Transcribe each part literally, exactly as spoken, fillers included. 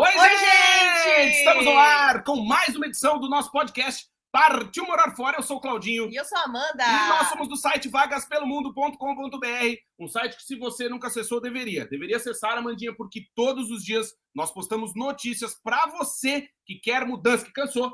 Oi, Oi gente! gente! Estamos no ar com mais uma edição do nosso podcast Partiu Morar Fora. Eu sou o Claudinho. E eu sou a Amanda. E nós somos do site vagas pelo mundo ponto com ponto br, um site que, se você nunca acessou, deveria. Deveria acessar, Amandinha, porque todos os dias nós postamos notícias para você que quer mudança, que cansou,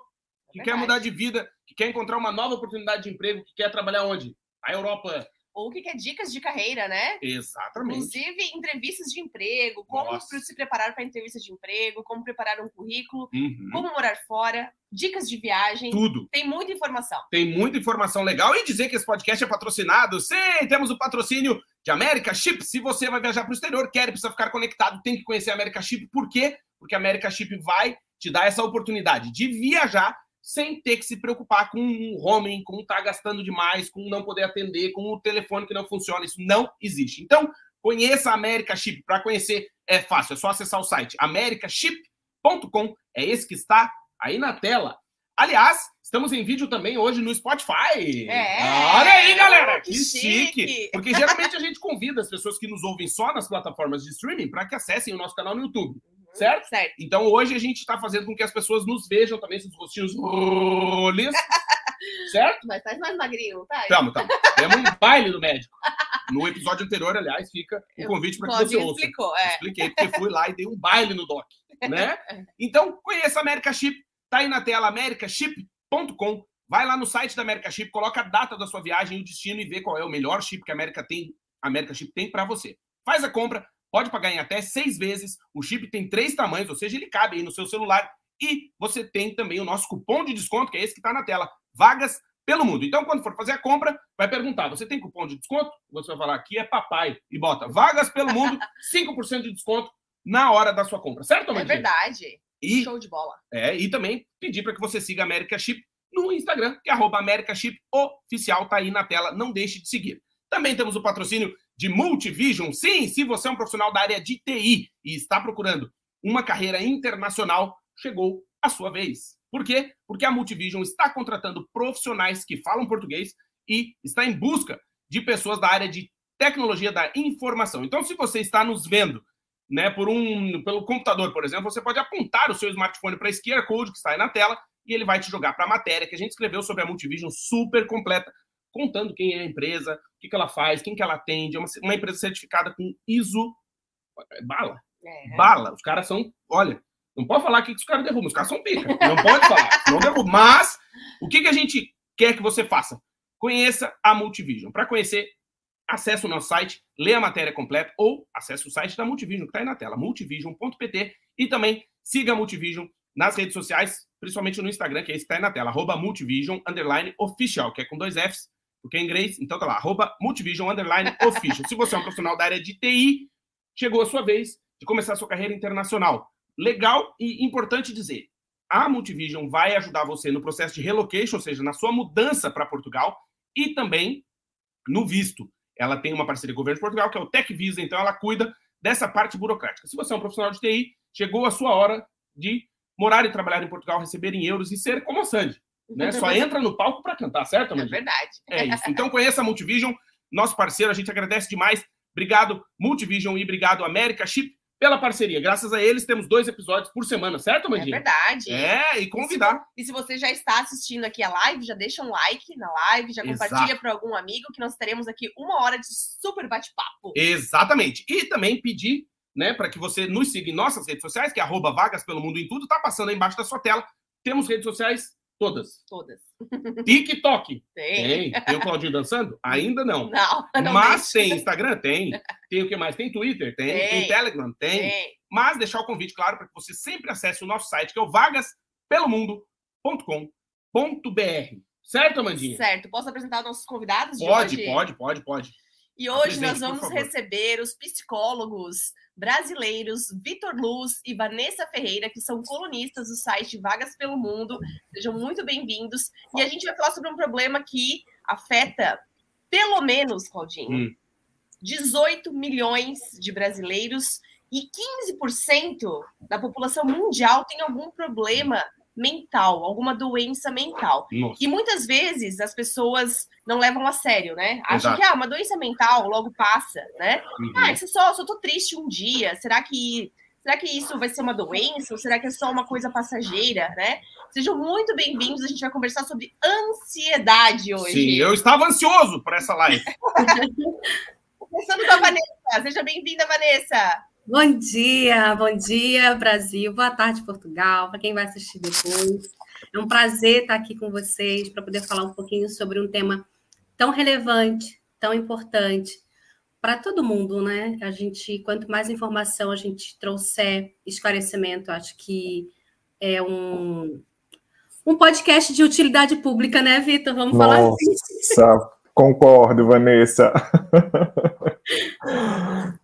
que Verdade. Quer mudar de vida, que quer encontrar uma nova oportunidade de emprego, que quer trabalhar onde? A Europa... Ou o que é dicas de carreira, né? Exatamente. Inclusive, entrevistas de emprego, como Nossa. se preparar para entrevistas de emprego, como preparar um currículo, uhum. como morar fora, dicas de viagem. Tudo. Tem muita informação. Tem muita informação legal. E dizer que esse podcast é patrocinado. Sim, temos o patrocínio de America Chip. Se você vai viajar para o exterior, quer e precisa ficar conectado, tem que conhecer a America Chip. Por quê? Porque a America Chip vai te dar essa oportunidade de viajar sem ter que se preocupar com um roaming, com estar gastando demais, com não poder atender, com o telefone que não funciona. Isso não existe. Então, conheça a America Chip. Para conhecer é fácil, é só acessar o site america chip ponto com. É esse que está aí na tela. Aliás, estamos em vídeo também hoje no Spotify. É, Olha aí, galera! Que, que chique. chique! Porque geralmente a gente convida as pessoas que nos ouvem só nas plataformas de streaming para que acessem o nosso canal no YouTube. Certo? certo? Então, hoje a gente está fazendo com que as pessoas nos vejam também, esses rostinhos rolis, certo? Mas faz mais magrinho, tá? Tamo, tamo. Temos um baile do médico. No episódio anterior, aliás, fica o convite para que você ouça. Explicou, é. Expliquei, porque fui lá e dei um baile no doc, né? Então, conheça a America Chip, tá aí na tela, america chip ponto com. Vai lá no site da America Chip, coloca a data da sua viagem e o destino e vê qual é o melhor chip que a America tem, a America Chip tem para você. Faz a compra. Pode pagar em até seis vezes. O chip tem três tamanhos, ou seja, ele cabe aí no seu celular. E você tem também o nosso cupom de desconto, que é esse que está na tela. Vagas pelo Mundo. Então, quando for fazer a compra, vai perguntar, você tem cupom de desconto? Você vai falar, aqui é papai. E bota Vagas pelo Mundo, cinco por cento de desconto na hora da sua compra. Certo, Amanda? É verdade. E, Show de bola. É, e também pedir para que você siga a America Chip no Instagram, que é arroba America Chip Oficial, tá aí na tela. Não deixe de seguir. Também temos o patrocínio de Multivision. Sim, se você é um profissional da área de T I e está procurando uma carreira internacional, chegou a sua vez. Por quê? Porque a Multivision está contratando profissionais que falam português e está em busca de pessoas da área de tecnologia da informação. Então, se você está nos vendo, né, por um, pelo computador, por exemplo, você pode apontar o seu smartphone para esse Q R Code que está aí na tela e ele vai te jogar para a matéria que a gente escreveu sobre a Multivision super completa, contando quem é a empresa, o que, que ela faz, quem que ela atende. É uma, uma empresa certificada com I S O... Bala. É. Bala. Os caras são... Olha, não pode falar o que, que os caras derrubam. Os caras são pica. Não pode falar. Não derrubam. Mas o que, que a gente quer que você faça? Conheça a Multivision. Para conhecer, acesse o nosso site, lê a matéria completa ou acesse o site da Multivision, que está aí na tela, multivision ponto p t, e também siga a Multivision nas redes sociais, principalmente no Instagram, que é esse que está aí na tela, arroba Multivision, underline, oficial, que é com dois Fs, porque é em inglês, então tá lá, arroba Multivision, underline, official. Se você é um profissional da área de T I, chegou a sua vez de começar a sua carreira internacional. Legal e importante dizer, a Multivision vai ajudar você no processo de relocation, ou seja, na sua mudança para Portugal e também no visto. Ela tem uma parceria com o governo de Portugal, que é o Tech Visa, então ela cuida dessa parte burocrática. Se você é um profissional de T I, chegou a sua hora de morar e trabalhar em Portugal, receber em euros e ser como a Sandy. Né? Só entra no palco para cantar, certo, Amanda? É verdade. É isso. Então conheça a Multivision, nosso parceiro, a gente agradece demais. Obrigado, Multivision, e obrigado, America Chip, pela parceria. Graças a eles, temos dois episódios por semana, certo, Amandinha? É verdade. É, e convidar. E se, e se você já está assistindo aqui a live, já deixa um like na live, já compartilha para algum amigo, que nós teremos aqui uma hora de super bate-papo. Exatamente. E também pedir, né, para que você nos siga em nossas redes sociais, que é arroba Vagas pelo Mundo em tudo, tá passando aí embaixo da sua tela. Temos redes sociais... Todas. Todas. TikTok. Tem. Tem. Tem o Claudinho dançando? Ainda não. Não, não mas tem Instagram? Tem. Tem o que mais? Tem Twitter? Tem. Tem, tem Telegram? Tem. tem. Mas deixar o convite, claro, para que você sempre acesse o nosso site, que é o vagas pelo mundo ponto com ponto br. Certo, Amandinha? Certo. Posso apresentar os nossos convidados de pode, hoje? Pode, pode, pode, pode. E hoje Apresente, nós vamos receber os psicólogos brasileiros Vitor Luz e Vanessa Ferreira, que são colunistas do site Vagas pelo Mundo. Sejam muito bem-vindos. E a gente vai falar sobre um problema que afeta, pelo menos, Claudinho, hum. dezoito milhões de brasileiros e quinze por cento da população mundial tem algum problema mental, alguma doença mental. Nossa. E muitas vezes as pessoas não levam a sério, né? Acham Exato. que ah, uma doença mental logo passa, né? Uhum. Ah, isso só, só tô triste um dia. Será que Será que isso vai ser uma doença ou será que é só uma coisa passageira, né? Sejam muito bem-vindos, a gente vai conversar sobre ansiedade hoje. Sim, eu estava ansioso para essa live. Começando com a Vanessa, seja bem-vinda, Vanessa. Bom dia, bom dia, Brasil, boa tarde, Portugal, para quem vai assistir depois. É um prazer estar aqui com vocês para poder falar um pouquinho sobre um tema tão relevante, tão importante, para todo mundo, né? A gente, quanto mais informação a gente trouxer, esclarecimento, acho que é um, um podcast de utilidade pública, né, Vitor? Vamos Nossa, falar assim. Concordo, Vanessa.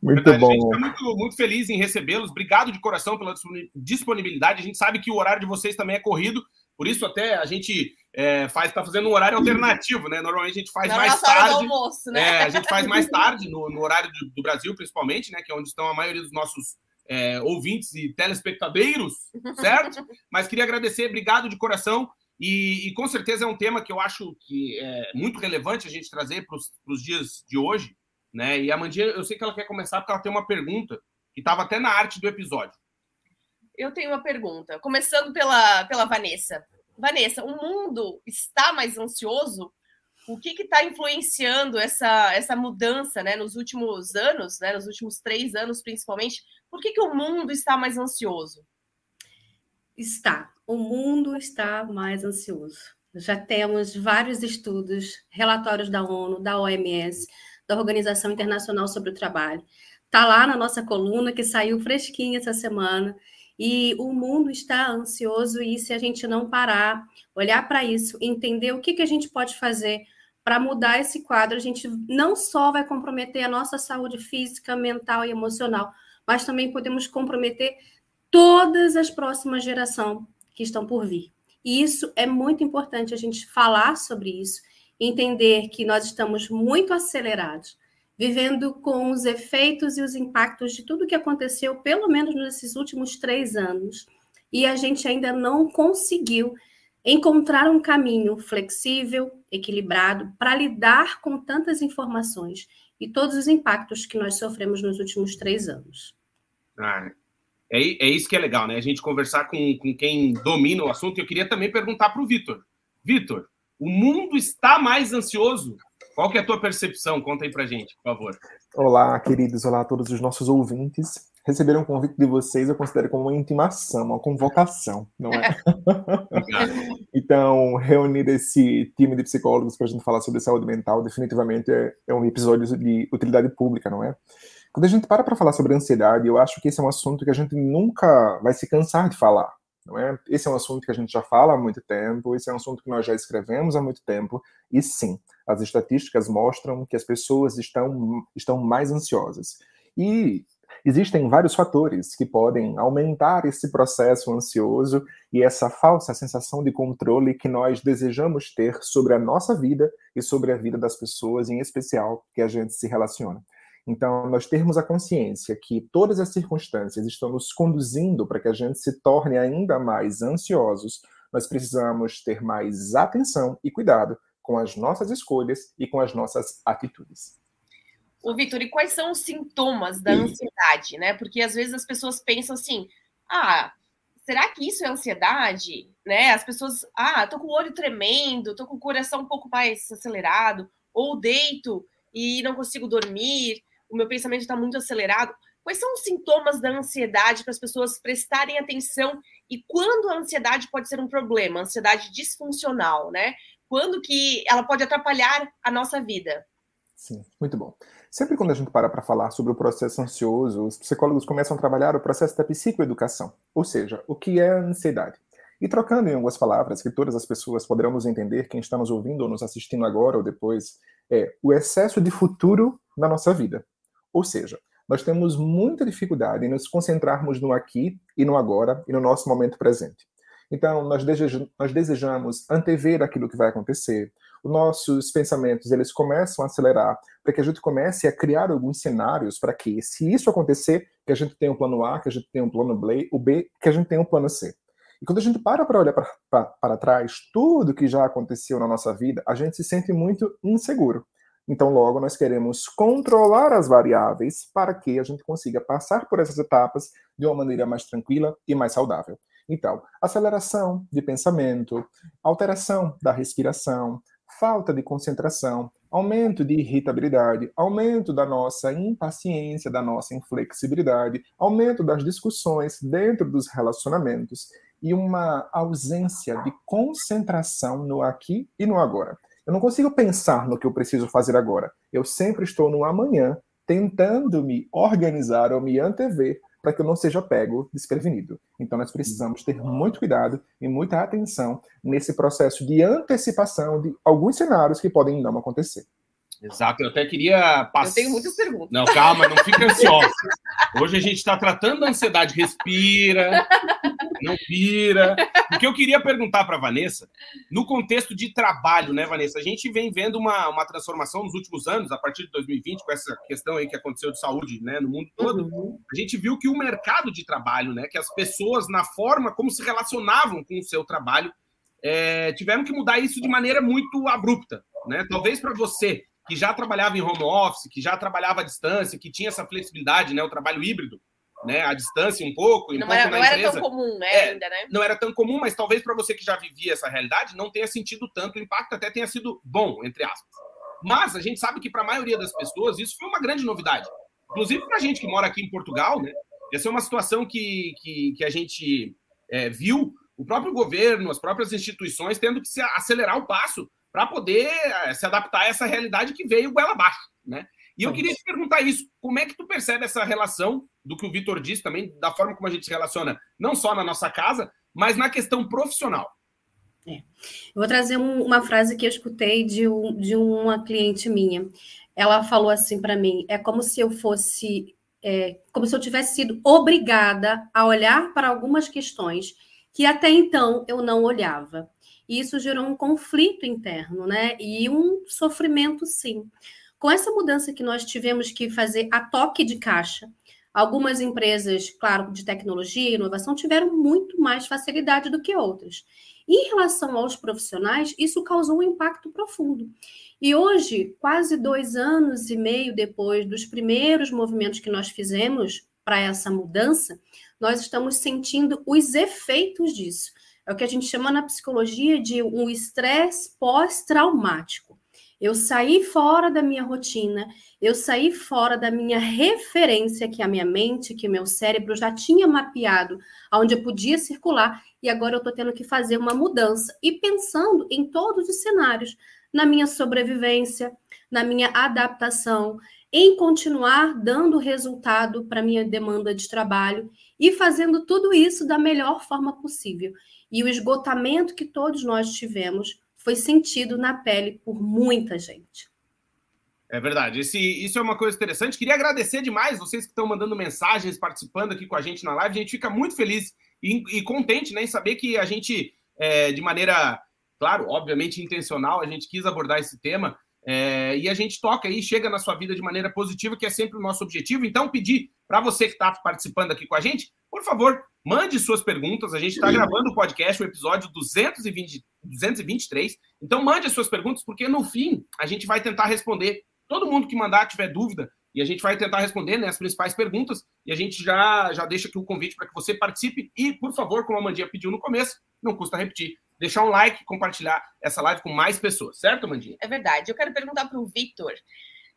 Muito verdade, bom. A gente está muito, muito feliz em recebê-los. Obrigado de coração pela disponibilidade. A gente sabe que o horário de vocês também é corrido, por isso até a gente... É, faz, tá fazendo um horário alternativo, né? Normalmente a gente faz Na mais tarde. Almoço, né? É, a gente faz mais tarde, no, no horário do, do Brasil, principalmente, né? Que é onde estão a maioria dos nossos é, ouvintes e telespectadores, certo? Mas queria agradecer, obrigado de coração. E, e com certeza é um tema que eu acho que é muito relevante a gente trazer para os dias de hoje, né? E a Amandinha, eu sei que ela quer começar porque ela tem uma pergunta que estava até na arte do episódio. Eu tenho uma pergunta, começando pela, pela Vanessa. Vanessa, o mundo está mais ansioso? O que está influenciando essa, essa mudança, né, nos últimos anos, né, nos últimos três anos principalmente? Por que, que o mundo está mais ansioso? Está. O mundo está mais ansioso. Já temos vários estudos, relatórios da ONU, da O M S, da Organização Internacional sobre o Trabalho. Está lá na nossa coluna, que saiu fresquinha essa semana. E o mundo está ansioso e se a gente não parar, olhar para isso, entender o que, que a gente pode fazer para mudar esse quadro, a gente não só vai comprometer a nossa saúde física, mental e emocional, mas também podemos comprometer todas as próximas gerações que estão por vir. E isso é muito importante, a gente falar sobre isso, entender que nós estamos muito acelerados, vivendo com os efeitos e os impactos de tudo que aconteceu, pelo menos nesses últimos três anos, e a gente ainda não conseguiu encontrar um caminho flexível, equilibrado, para lidar com tantas informações e todos os impactos que nós sofremos nos últimos três anos. Ah, é, é isso que é legal, né? A gente conversar com, com quem domina o assunto. Eu queria também perguntar para o Vitor. Vitor, o mundo está mais ansioso? Qual que é a tua percepção? Conta aí pra gente, por favor. Olá, queridos. Olá a todos os nossos ouvintes. Receber um convite de vocês eu considero como uma intimação, uma convocação, não é? Então, reunir esse time de psicólogos para a gente falar sobre saúde mental definitivamente é, é um episódio de utilidade pública, não é? Quando a gente para para falar sobre ansiedade, eu acho que esse é um assunto que a gente nunca vai se cansar de falar, não é? Esse é um assunto que a gente já fala há muito tempo, esse é um assunto que nós já escrevemos há muito tempo, e sim, as estatísticas mostram que as pessoas estão, estão mais ansiosas. E existem vários fatores que podem aumentar esse processo ansioso e essa falsa sensação de controle que nós desejamos ter sobre a nossa vida e sobre a vida das pessoas, em especial, que a gente se relaciona. Então, nós termos a consciência que todas as circunstâncias estão nos conduzindo para que a gente se torne ainda mais ansiosos, nós precisamos ter mais atenção e cuidado com as nossas escolhas e com as nossas atitudes. Ô, Vitor, e quais são os sintomas da ansiedade, né? Porque às vezes as pessoas pensam assim, ah, será que isso é ansiedade? Né? As pessoas, ah, tô com o olho tremendo, tô com o coração um pouco mais acelerado, ou deito e não consigo dormir, o meu pensamento está muito acelerado. Quais são os sintomas da ansiedade para as pessoas prestarem atenção e quando a ansiedade pode ser um problema, ansiedade disfuncional, né? Quando que ela pode atrapalhar a nossa vida? Sim, muito bom. Sempre quando a gente para para falar sobre o processo ansioso, os psicólogos começam a trabalhar o processo da psicoeducação, ou seja, o que é a ansiedade. E trocando em algumas palavras que todas as pessoas poderão nos entender, quem está nos ouvindo ou nos assistindo agora ou depois, é o excesso de futuro na nossa vida. Ou seja, nós temos muita dificuldade em nos concentrarmos no aqui e no agora e no nosso momento presente. Então, nós desejamos antever aquilo que vai acontecer. Os nossos pensamentos, eles começam a acelerar para que a gente comece a criar alguns cenários para que, se isso acontecer, que a gente tenha um plano A, que a gente tenha um plano B, que a gente tenha um plano C. E quando a gente para para olhar para, para, para trás, tudo que já aconteceu na nossa vida, a gente se sente muito inseguro. Então, logo, nós queremos controlar as variáveis para que a gente consiga passar por essas etapas de uma maneira mais tranquila e mais saudável. Então, aceleração de pensamento, alteração da respiração, falta de concentração, aumento de irritabilidade, aumento da nossa impaciência, da nossa inflexibilidade, aumento das discussões dentro dos relacionamentos e uma ausência de concentração no aqui e no agora. Eu não consigo pensar no que eu preciso fazer agora. Eu sempre estou no amanhã, tentando me organizar ou me antever para que eu não seja pego desprevenido. Então, nós precisamos ter muito cuidado e muita atenção nesse processo de antecipação de alguns cenários que podem não acontecer. Exato. Eu até queria passar... Eu tenho muitas perguntas. Não, calma, não fica ansiosa. Hoje a gente está tratando a ansiedade. Respira... Não pira. O que eu queria perguntar para a Vanessa, no contexto de trabalho, né, Vanessa? A gente vem vendo uma, uma transformação nos últimos anos, a partir de dois mil e vinte, com essa questão aí que aconteceu de saúde, né, no mundo todo. Uhum. A gente viu que o mercado de trabalho, né, que as pessoas, na forma como se relacionavam com o seu trabalho, é, tiveram que mudar isso de maneira muito abrupta, né? Talvez para você, que já trabalhava em home office, que já trabalhava à distância, que tinha essa flexibilidade, né, o trabalho híbrido, né, a distância um pouco, um não, pouco era, na não empresa, era tão comum, né, é, ainda, né? Não era tão comum, mas talvez para você que já vivia essa realidade não tenha sentido tanto o impacto, até tenha sido bom, entre aspas. Mas a gente sabe que para a maioria das pessoas isso foi uma grande novidade. Inclusive para a gente que mora aqui em Portugal, né, essa é uma situação que, que, que a gente é, viu o próprio governo, as próprias instituições tendo que se acelerar o passo para poder se adaptar a essa realidade que veio goela abaixo, né? E eu queria te perguntar isso, como é que tu percebe essa relação do que o Vitor disse também, da forma como a gente se relaciona, não só na nossa casa, mas na questão profissional? É. Eu vou trazer um, uma frase que eu escutei de, um, de uma cliente minha. Ela falou assim para mim, é como se eu fosse, é, como se eu tivesse sido obrigada a olhar para algumas questões que até então eu não olhava. E isso gerou um conflito interno, né? E um sofrimento, sim. Com essa mudança que nós tivemos que fazer a toque de caixa, algumas empresas, claro, de tecnologia e inovação, tiveram muito mais facilidade do que outras. Em relação aos profissionais, isso causou um impacto profundo. E hoje, quase dois anos e meio depois dos primeiros movimentos que nós fizemos para essa mudança, nós estamos sentindo os efeitos disso. É o que a gente chama na psicologia de um estresse pós-traumático. Eu saí fora da minha rotina, eu saí fora da minha referência, que a minha mente, que o meu cérebro já tinha mapeado onde eu podia circular, e agora eu estou tendo que fazer uma mudança. E pensando em todos os cenários, na minha sobrevivência, na minha adaptação, em continuar dando resultado para a minha demanda de trabalho e fazendo tudo isso da melhor forma possível. E o esgotamento que todos nós tivemos foi sentido na pele por muita gente. É verdade. Esse, isso é uma coisa interessante. Queria agradecer demais vocês que estão mandando mensagens, participando aqui com a gente na live. A gente fica muito feliz e, e contente, né, em saber que a gente, é, de maneira, claro, obviamente intencional, a gente quis abordar esse tema, é, e a gente toca aí, chega na sua vida de maneira positiva, que é sempre o nosso objetivo. Então, pedir para você que está participando aqui com a gente, por favor, mande suas perguntas. A gente está gravando o podcast, o episódio duzentos e vinte, duzentos e vinte e três. Então, mande as suas perguntas, porque no fim a gente vai tentar responder. Todo mundo que mandar, tiver dúvida, e a gente vai tentar responder, né, as principais perguntas. E a gente já, já deixa aqui o convite para que você participe. E, por favor, como a Amandinha pediu no começo, não custa repetir, deixar um like, compartilhar essa live com mais pessoas. Certo, Amandinha? É verdade. Eu quero perguntar para o Vitor.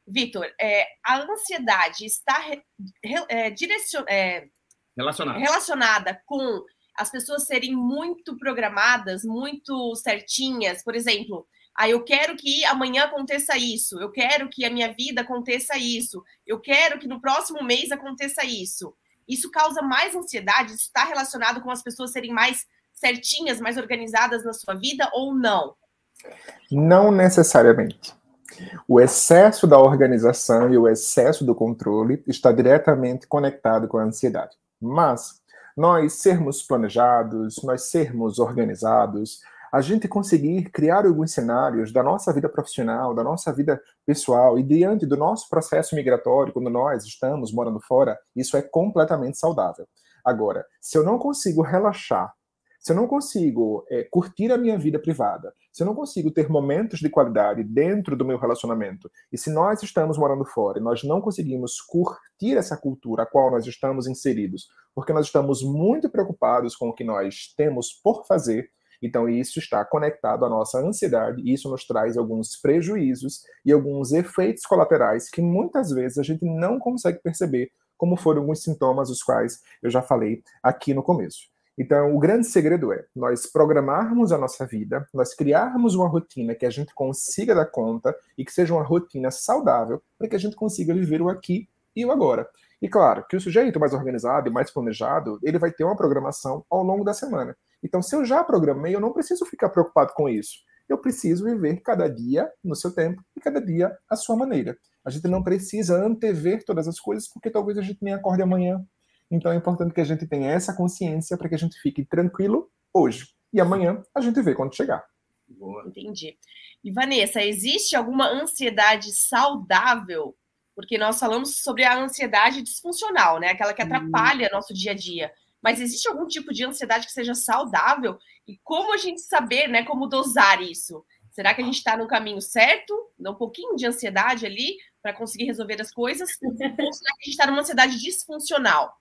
Vitor, é, a ansiedade está re, re, é, direcion, é, relacionada. relacionada com as pessoas serem muito programadas, muito certinhas. Por exemplo, ah, eu quero que amanhã aconteça isso, eu quero que a minha vida aconteça isso, eu quero que no próximo mês aconteça isso. Isso causa mais ansiedade? Está relacionado com as pessoas serem mais certinhas, mais organizadas na sua vida ou não? Não necessariamente. O excesso da organização e o excesso do controle está diretamente conectado com a ansiedade. Mas nós sermos planejados, nós sermos organizados, a gente conseguir criar alguns cenários da nossa vida profissional, da nossa vida pessoal e diante do nosso processo migratório, quando nós estamos morando fora, isso é completamente saudável. Agora, se eu não consigo relaxar, se eu não consigo é, curtir a minha vida privada, se eu não consigo ter momentos de qualidade dentro do meu relacionamento, e se nós estamos morando fora e nós não conseguimos curtir essa cultura a qual nós estamos inseridos, porque nós estamos muito preocupados com o que nós temos por fazer, então isso está conectado à nossa ansiedade, e isso nos traz alguns prejuízos e alguns efeitos colaterais que muitas vezes a gente não consegue perceber, como foram alguns sintomas os quais eu já falei aqui no começo. Então, o grande segredo é nós programarmos a nossa vida, nós criarmos uma rotina que a gente consiga dar conta e que seja uma rotina saudável para que a gente consiga viver o aqui e o agora. E claro, que o sujeito mais organizado e mais planejado, ele vai ter uma programação ao longo da semana. Então, se eu já programei, eu não preciso ficar preocupado com isso. Eu preciso viver cada dia no seu tempo e cada dia à sua maneira. A gente não precisa antever todas as coisas porque talvez a gente nem acorde amanhã. Então é importante que a gente tenha essa consciência para que a gente fique tranquilo hoje. E amanhã a gente vê quando chegar. Boa. Entendi. E Vanessa, existe alguma ansiedade saudável? Porque nós falamos sobre a ansiedade disfuncional, né? Aquela que atrapalha hum. nosso dia a dia. Mas existe algum tipo de ansiedade que seja saudável? E como a gente saber, né? Como dosar isso? Será que a gente está no caminho certo? Dá um pouquinho de ansiedade ali para conseguir resolver as coisas? Ou será que a gente está numa ansiedade disfuncional?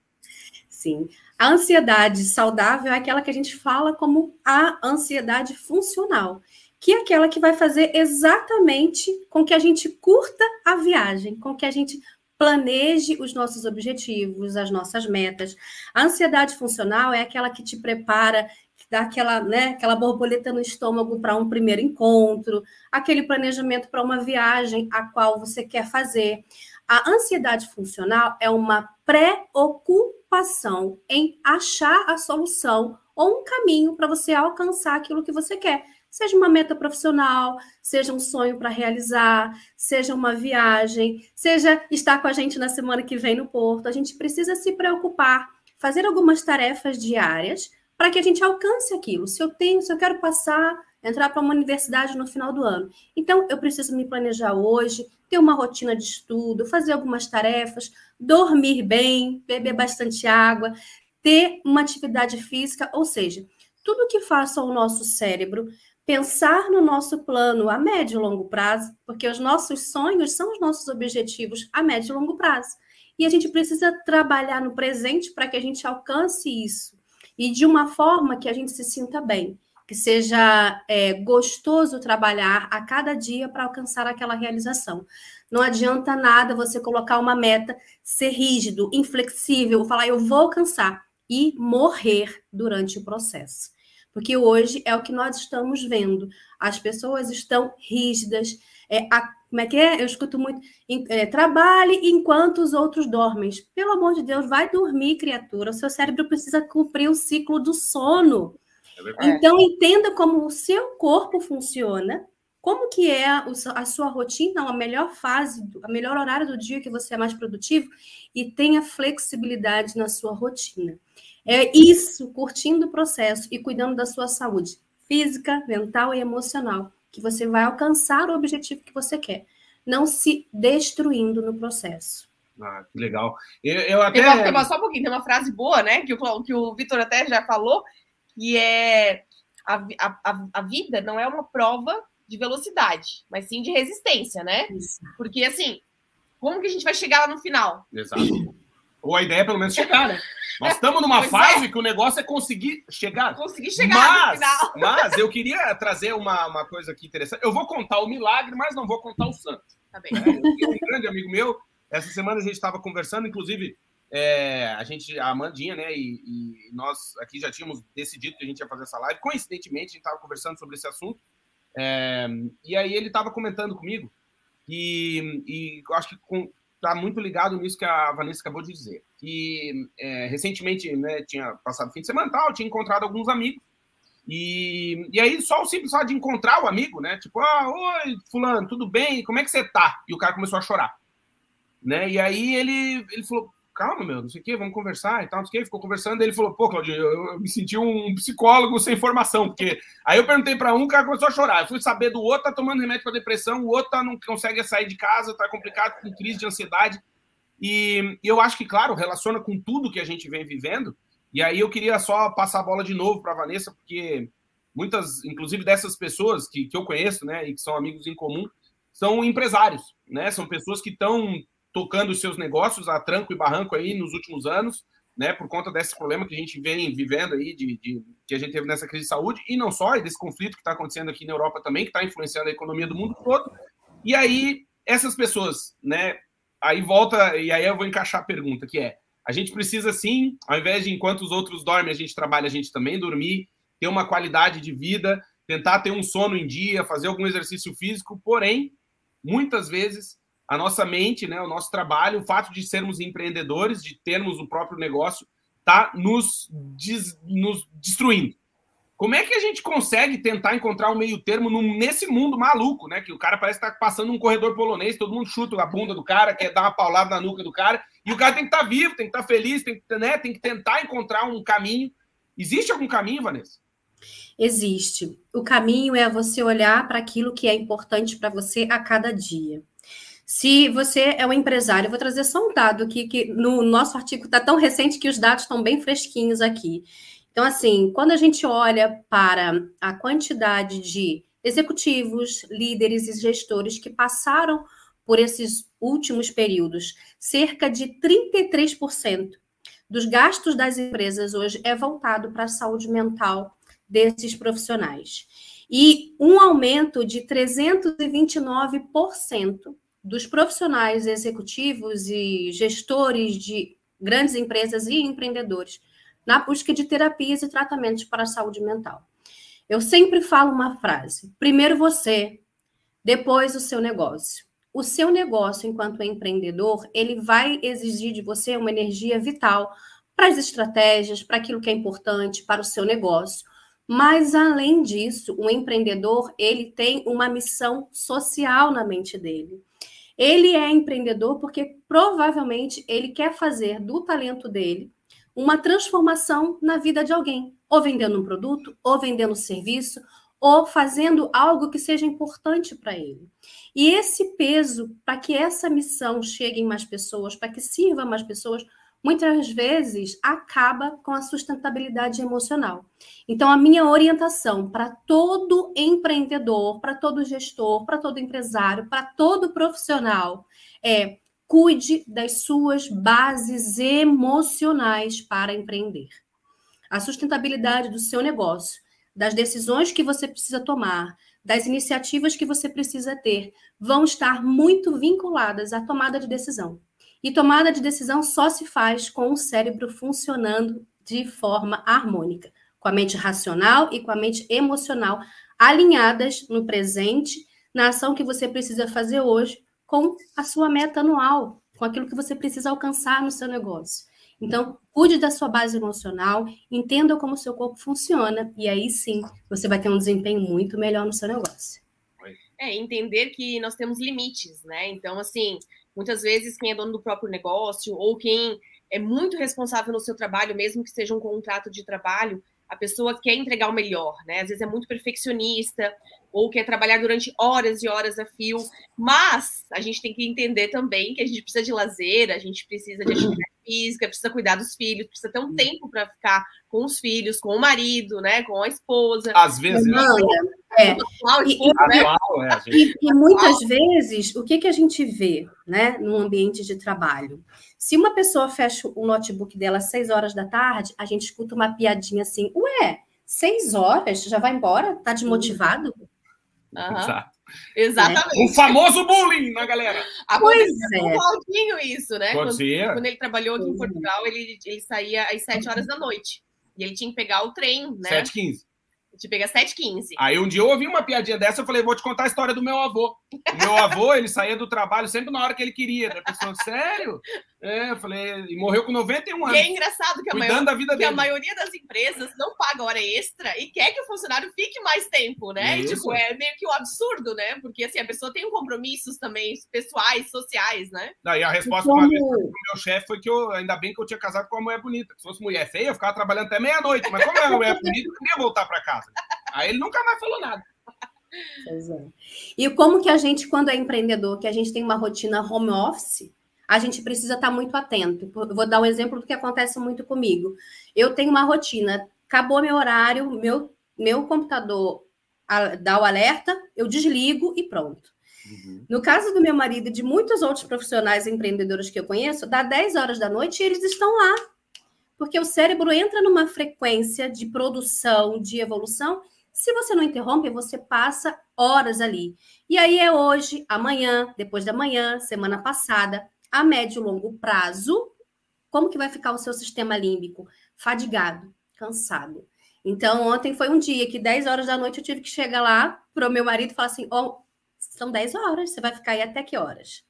Sim. A ansiedade saudável é aquela que a gente fala como a ansiedade funcional, que é aquela que vai fazer exatamente com que a gente curta a viagem, com que a gente planeje os nossos objetivos, as nossas metas. A ansiedade funcional é aquela que te prepara, que dá aquela, né, aquela borboleta no estômago para um primeiro encontro, aquele planejamento para uma viagem a qual você quer fazer. A ansiedade funcional é uma preocupação em achar a solução ou um caminho para você alcançar aquilo que você quer. Seja uma meta profissional, seja um sonho para realizar, seja uma viagem, seja estar com a gente na semana que vem no Porto. A gente precisa se preocupar, fazer algumas tarefas diárias para que a gente alcance aquilo. Se eu tenho, se eu quero passar... entrar para uma universidade no final do ano. Então, eu preciso me planejar hoje, ter uma rotina de estudo, fazer algumas tarefas, dormir bem, beber bastante água, ter uma atividade física, ou seja, tudo que faça ao nosso cérebro pensar no nosso plano a médio e longo prazo, porque os nossos sonhos são os nossos objetivos a médio e longo prazo. E a gente precisa trabalhar no presente para que a gente alcance isso. E de uma forma que a gente se sinta bem. Que seja é, gostoso trabalhar a cada dia para alcançar aquela realização. Não adianta nada você colocar uma meta, ser rígido, inflexível, falar eu vou alcançar e morrer durante o processo. Porque hoje é o que nós estamos vendo. As pessoas estão rígidas. É, a, como é que é? Eu escuto muito. É, trabalhe enquanto os outros dormem. Pelo amor de Deus, vai dormir, criatura. O seu cérebro precisa cumprir o ciclo do sono. É. Então, entenda como o seu corpo funciona, como que é a sua rotina, a melhor fase, a melhor horário do dia que você é mais produtivo e tenha flexibilidade na sua rotina. É isso, curtindo o processo e cuidando da sua saúde física, mental e emocional, que você vai alcançar o objetivo que você quer, não se destruindo no processo. Ah, que legal. Eu, eu até... tem uma, tem uma, só um pouquinho, tem uma frase boa, né, que o, que o Vitor até já falou, que é a, a, a vida não é uma prova de velocidade, mas sim de resistência, né? Isso. Porque, assim, como que a gente vai chegar lá no final? Exato. Ou a ideia é, pelo menos, chegar, né? Nós estamos numa pois fase é. que o negócio é conseguir chegar. Conseguir chegar mas, no final. Mas eu queria trazer uma, uma coisa aqui interessante. Eu vou contar o milagre, mas não vou contar o santo. Tá bem. É, eu tenho um grande amigo meu. Essa semana a gente estava conversando, inclusive... É, a gente, a Amandinha, né, e, e nós aqui já tínhamos decidido que a gente ia fazer essa live, coincidentemente, a gente estava conversando sobre esse assunto, é, e aí ele estava comentando comigo, e, e eu acho que está muito ligado nisso que a Vanessa acabou de dizer, que é, recentemente, né, tinha passado o fim de semana e tal, tinha encontrado alguns amigos, e, e aí só o simples fato de encontrar o amigo, né, tipo, ah, oi, fulano, tudo bem, como é que você tá? E o cara começou a chorar, né, e aí ele, ele falou, calma, meu, não sei o que, vamos conversar e tal, não sei o que, ficou conversando, ele falou, pô, Claudinho, eu, eu me senti um psicólogo sem formação, porque aí eu perguntei pra um, o cara começou a chorar, eu fui saber do outro, tá tomando remédio pra depressão, o outro tá, não consegue sair de casa, tá complicado, com crise de ansiedade, e, e eu acho que, claro, relaciona com tudo que a gente vem vivendo, E aí eu queria só passar a bola de novo para a Vanessa, porque muitas, inclusive dessas pessoas que, que eu conheço, né, e que são amigos em comum, são empresários, né? São pessoas que estão tocando os seus negócios a tranco e barranco aí nos últimos anos, né, por conta desse problema que a gente vem vivendo aí, de, de, que a gente teve nessa crise de saúde, e não só, e desse conflito que está acontecendo aqui na Europa também, que está influenciando a economia do mundo todo. E aí, essas pessoas, né, aí volta, e aí eu vou encaixar a pergunta, que é, a gente precisa sim, ao invés de enquanto os outros dormem, a gente trabalha, a gente também dormir, ter uma qualidade de vida, tentar ter um sono em dia, fazer algum exercício físico, porém, muitas vezes, a nossa mente, né, o nosso trabalho, o fato de sermos empreendedores, de termos o próprio negócio, está nos, des, nos destruindo. Como é que a gente consegue tentar encontrar um meio termo num, nesse mundo maluco, né? Que o cara parece que está passando um corredor polonês, todo mundo chuta a bunda do cara, quer dar uma paulada na nuca do cara, e o cara tem que estar tá vivo, tem que estar tá feliz, tem que, né, tem que tentar encontrar um caminho. Existe algum caminho, Vanessa? Existe. O caminho é você olhar para aquilo que é importante para você a cada dia. Se você é um empresário, eu vou trazer só um dado aqui, que no nosso artigo está tão recente que os dados estão bem fresquinhos aqui. Então, assim, quando a gente olha para a quantidade de executivos, líderes e gestores que passaram por esses últimos períodos, cerca de trinta e três por cento dos gastos das empresas hoje é voltado para a saúde mental desses profissionais. E um aumento de trezentos e vinte e nove por cento dos profissionais executivos e gestores de grandes empresas e empreendedores na busca de terapias e tratamentos para a saúde mental. Eu sempre falo uma frase: primeiro você, depois o seu negócio. O seu negócio, enquanto empreendedor, ele vai exigir de você uma energia vital para as estratégias, para aquilo que é importante, para o seu negócio. Mas, além disso, o empreendedor, ele tem uma missão social na mente dele. Ele é empreendedor porque provavelmente ele quer fazer do talento dele uma transformação na vida de alguém, ou vendendo um produto, ou vendendo um serviço, ou fazendo algo que seja importante para ele. E esse peso, para que essa missão chegue em mais pessoas, para que sirva a mais pessoas, muitas vezes acaba com a sustentabilidade emocional. Então, a minha orientação para todo empreendedor, para todo gestor, para todo empresário, para todo profissional é: cuide das suas bases emocionais para empreender. A sustentabilidade do seu negócio, das decisões que você precisa tomar, das iniciativas que você precisa ter, vão estar muito vinculadas à tomada de decisão. E tomada de decisão só se faz com o cérebro funcionando de forma harmônica, com a mente racional e com a mente emocional alinhadas no presente, na ação que você precisa fazer hoje, com a sua meta anual, com aquilo que você precisa alcançar no seu negócio. Então, cuide da sua base emocional, entenda como o seu corpo funciona, e aí sim, você vai ter um desempenho muito melhor no seu negócio. É, entender que nós temos limites, né? Então, assim, muitas vezes quem é dono do próprio negócio ou quem é muito responsável no seu trabalho, mesmo que seja um contrato de trabalho, a pessoa quer entregar o melhor, né? Às vezes é muito perfeccionista ou quer trabalhar durante horas e horas a fio, mas a gente tem que entender também que a gente precisa de lazer, a gente precisa de atividade física, precisa cuidar dos filhos, precisa ter um tempo para ficar com os filhos, com o marido, né? Com a esposa. Às vezes... É. E, e, e, e muitas vezes, o que, que a gente vê, né, num ambiente de trabalho? Se uma pessoa fecha o notebook dela às seis horas da tarde, a gente escuta uma piadinha assim: ué, seis horas? Já vai embora? Tá desmotivado? Uhum. Exato. Exatamente. É. O famoso bullying, né, galera? Pois é. Com o Claudinho isso, né? Quando, quando ele trabalhou aqui em Portugal, ele, ele saía às sete horas da noite. E ele tinha que pegar o trem, né? sete e quinze. Te pega sete e quinze. Aí um dia eu ouvi uma piadinha dessa, eu falei: vou te contar a história do meu avô. O meu avô, ele saía do trabalho sempre na hora que ele queria. A pessoa: sério? É, eu falei, e morreu com noventa e um anos. E é engraçado que, a, maior, da vida que a maioria das empresas não paga hora extra e quer que o funcionário fique mais tempo, né? E, tipo, é meio que um absurdo, né? Porque, assim, a pessoa tem compromissos também pessoais, sociais, né? Ah, e a resposta do meu chefe foi que eu, ainda bem que eu tinha casado com uma mulher bonita. Se fosse mulher feia, eu ficava trabalhando até meia-noite. Mas como é uma mulher bonita, eu queria voltar para casa. Aí ele nunca mais falou nada. Pois é. E como que a gente, quando é empreendedor, que a gente tem uma rotina home office, a gente precisa estar muito atento. Eu vou dar um exemplo do que acontece muito comigo. Eu tenho uma rotina, acabou meu horário, meu, meu computador dá o alerta, eu desligo e pronto. Uhum. No caso do meu marido e de muitos outros profissionais e empreendedores que eu conheço, dá dez horas da noite e eles estão lá. Porque o cérebro entra numa frequência de produção, de evolução. Se você não interrompe, você passa horas ali. E aí é hoje, amanhã, depois da manhã, semana passada, a médio e longo prazo, como que vai ficar o seu sistema límbico? Fadigado, cansado. Então, ontem foi um dia que dez horas da noite eu tive que chegar lá para o meu marido e falar assim, ó, oh, são dez horas, você vai ficar aí até que horas?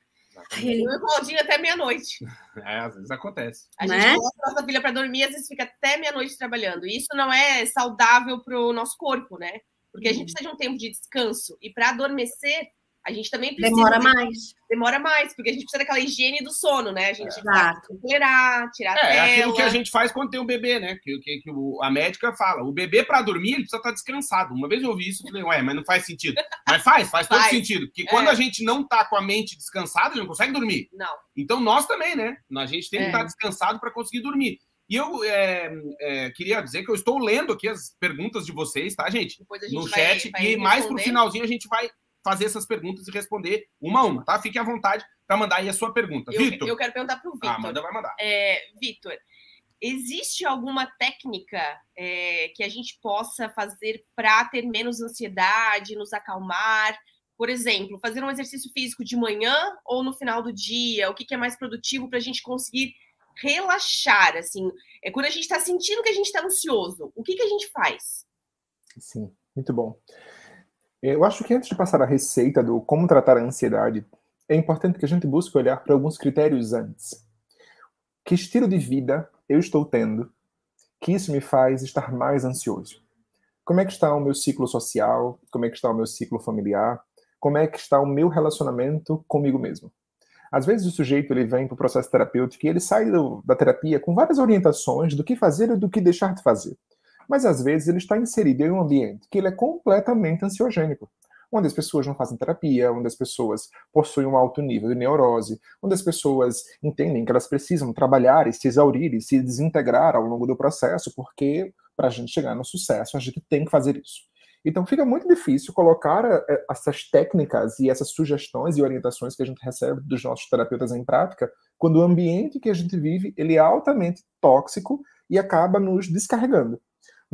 Aí ele... Eu e o Claudinho até meia-noite. É, às vezes acontece. A né? gente coloca a nossa filha para dormir, às vezes fica até meia-noite trabalhando. E isso não é saudável para o nosso corpo, né? Porque a gente precisa de um tempo de descanso. E para adormecer, a gente também precisa... Demora de... mais. Demora mais, porque a gente precisa daquela higiene do sono, né? A gente precisa tirar, tirar é, a tela. É aquilo que a gente faz quando tem o bebê, né? Que, que, que o, a médica fala, o bebê para dormir, ele precisa estar descansado. Uma vez eu ouvi isso, eu falei, ué, mas não faz sentido. Mas faz, faz, faz. todo sentido. Porque é. quando a gente não tá com a mente descansada, a gente não consegue dormir. Não. Então nós também, né? A gente tem que é. estar descansado para conseguir dormir. E eu é, é, queria dizer que eu estou lendo aqui as perguntas de vocês, tá, gente? Depois a gente no vai, chat. Vai e mais pro finalzinho a gente vai fazer essas perguntas e responder uma a uma, tá? Fique à vontade para mandar aí a sua pergunta. Vitor? Eu quero perguntar para o Vitor. Ah, Amanda vai mandar. É, Vitor, existe alguma técnica é, que a gente possa fazer para ter menos ansiedade, nos acalmar? Por exemplo, fazer um exercício físico de manhã ou no final do dia? O que, que é mais produtivo para a gente conseguir relaxar? Assim, é quando a gente está sentindo que a gente está ansioso, o que, que a gente faz? Sim, muito bom. Eu acho que antes de passar a receita do como tratar a ansiedade, é importante que a gente busque olhar para alguns critérios antes. Que estilo de vida eu estou tendo que isso me faz estar mais ansioso? Como é que está o meu ciclo social? Como é que está o meu ciclo familiar? Como é que está o meu relacionamento comigo mesmo? Às vezes o sujeito ele vem para o processo terapêutico e ele sai do, da terapia com várias orientações do que fazer e do que deixar de fazer. Mas às vezes ele está inserido em um ambiente que ele é completamente ansiogênico, onde as pessoas não fazem terapia, onde as pessoas possuem um alto nível de neurose, onde as pessoas entendem que elas precisam trabalhar e se exaurir e se desintegrar ao longo do processo, porque para a gente chegar no sucesso, a gente tem que fazer isso. Então fica muito difícil colocar essas técnicas e essas sugestões e orientações que a gente recebe dos nossos terapeutas em prática, quando o ambiente que a gente vive ele é altamente tóxico e acaba nos descarregando.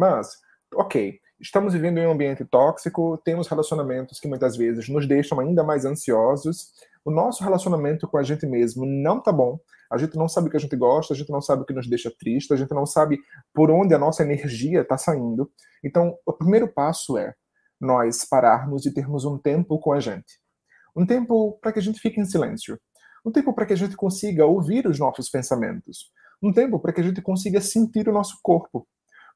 Mas, ok, estamos vivendo em um ambiente tóxico, temos relacionamentos que muitas vezes nos deixam ainda mais ansiosos, o nosso relacionamento com a gente mesmo não tá bom, a gente não sabe o que a gente gosta, a gente não sabe o que nos deixa triste, a gente não sabe por onde a nossa energia tá saindo. Então, o primeiro passo é nós pararmos e termos um tempo com a gente. Um tempo para que a gente fique em silêncio. Um tempo para que a gente consiga ouvir os nossos pensamentos. Um tempo para que a gente consiga sentir o nosso corpo.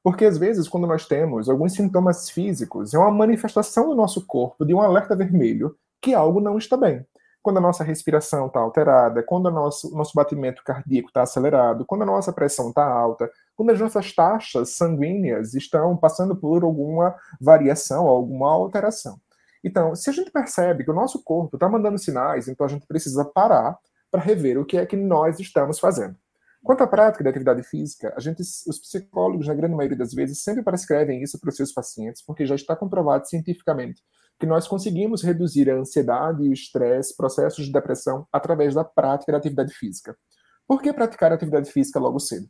Porque, às vezes, quando nós temos alguns sintomas físicos, é uma manifestação do nosso corpo de um alerta vermelho que algo não está bem. Quando a nossa respiração está alterada, quando o nosso, nosso batimento cardíaco está acelerado, quando a nossa pressão está alta, quando as nossas taxas sanguíneas estão passando por alguma variação, alguma alteração. Então, se a gente percebe que o nosso corpo está mandando sinais, então a gente precisa parar para rever o que é que nós estamos fazendo. Quanto à prática da atividade física, a gente, os psicólogos, na grande maioria das vezes, sempre prescrevem isso para os seus pacientes, porque já está comprovado cientificamente que nós conseguimos reduzir a ansiedade e o estresse, processos de depressão, através da prática da atividade física. Por que praticar atividade física logo cedo?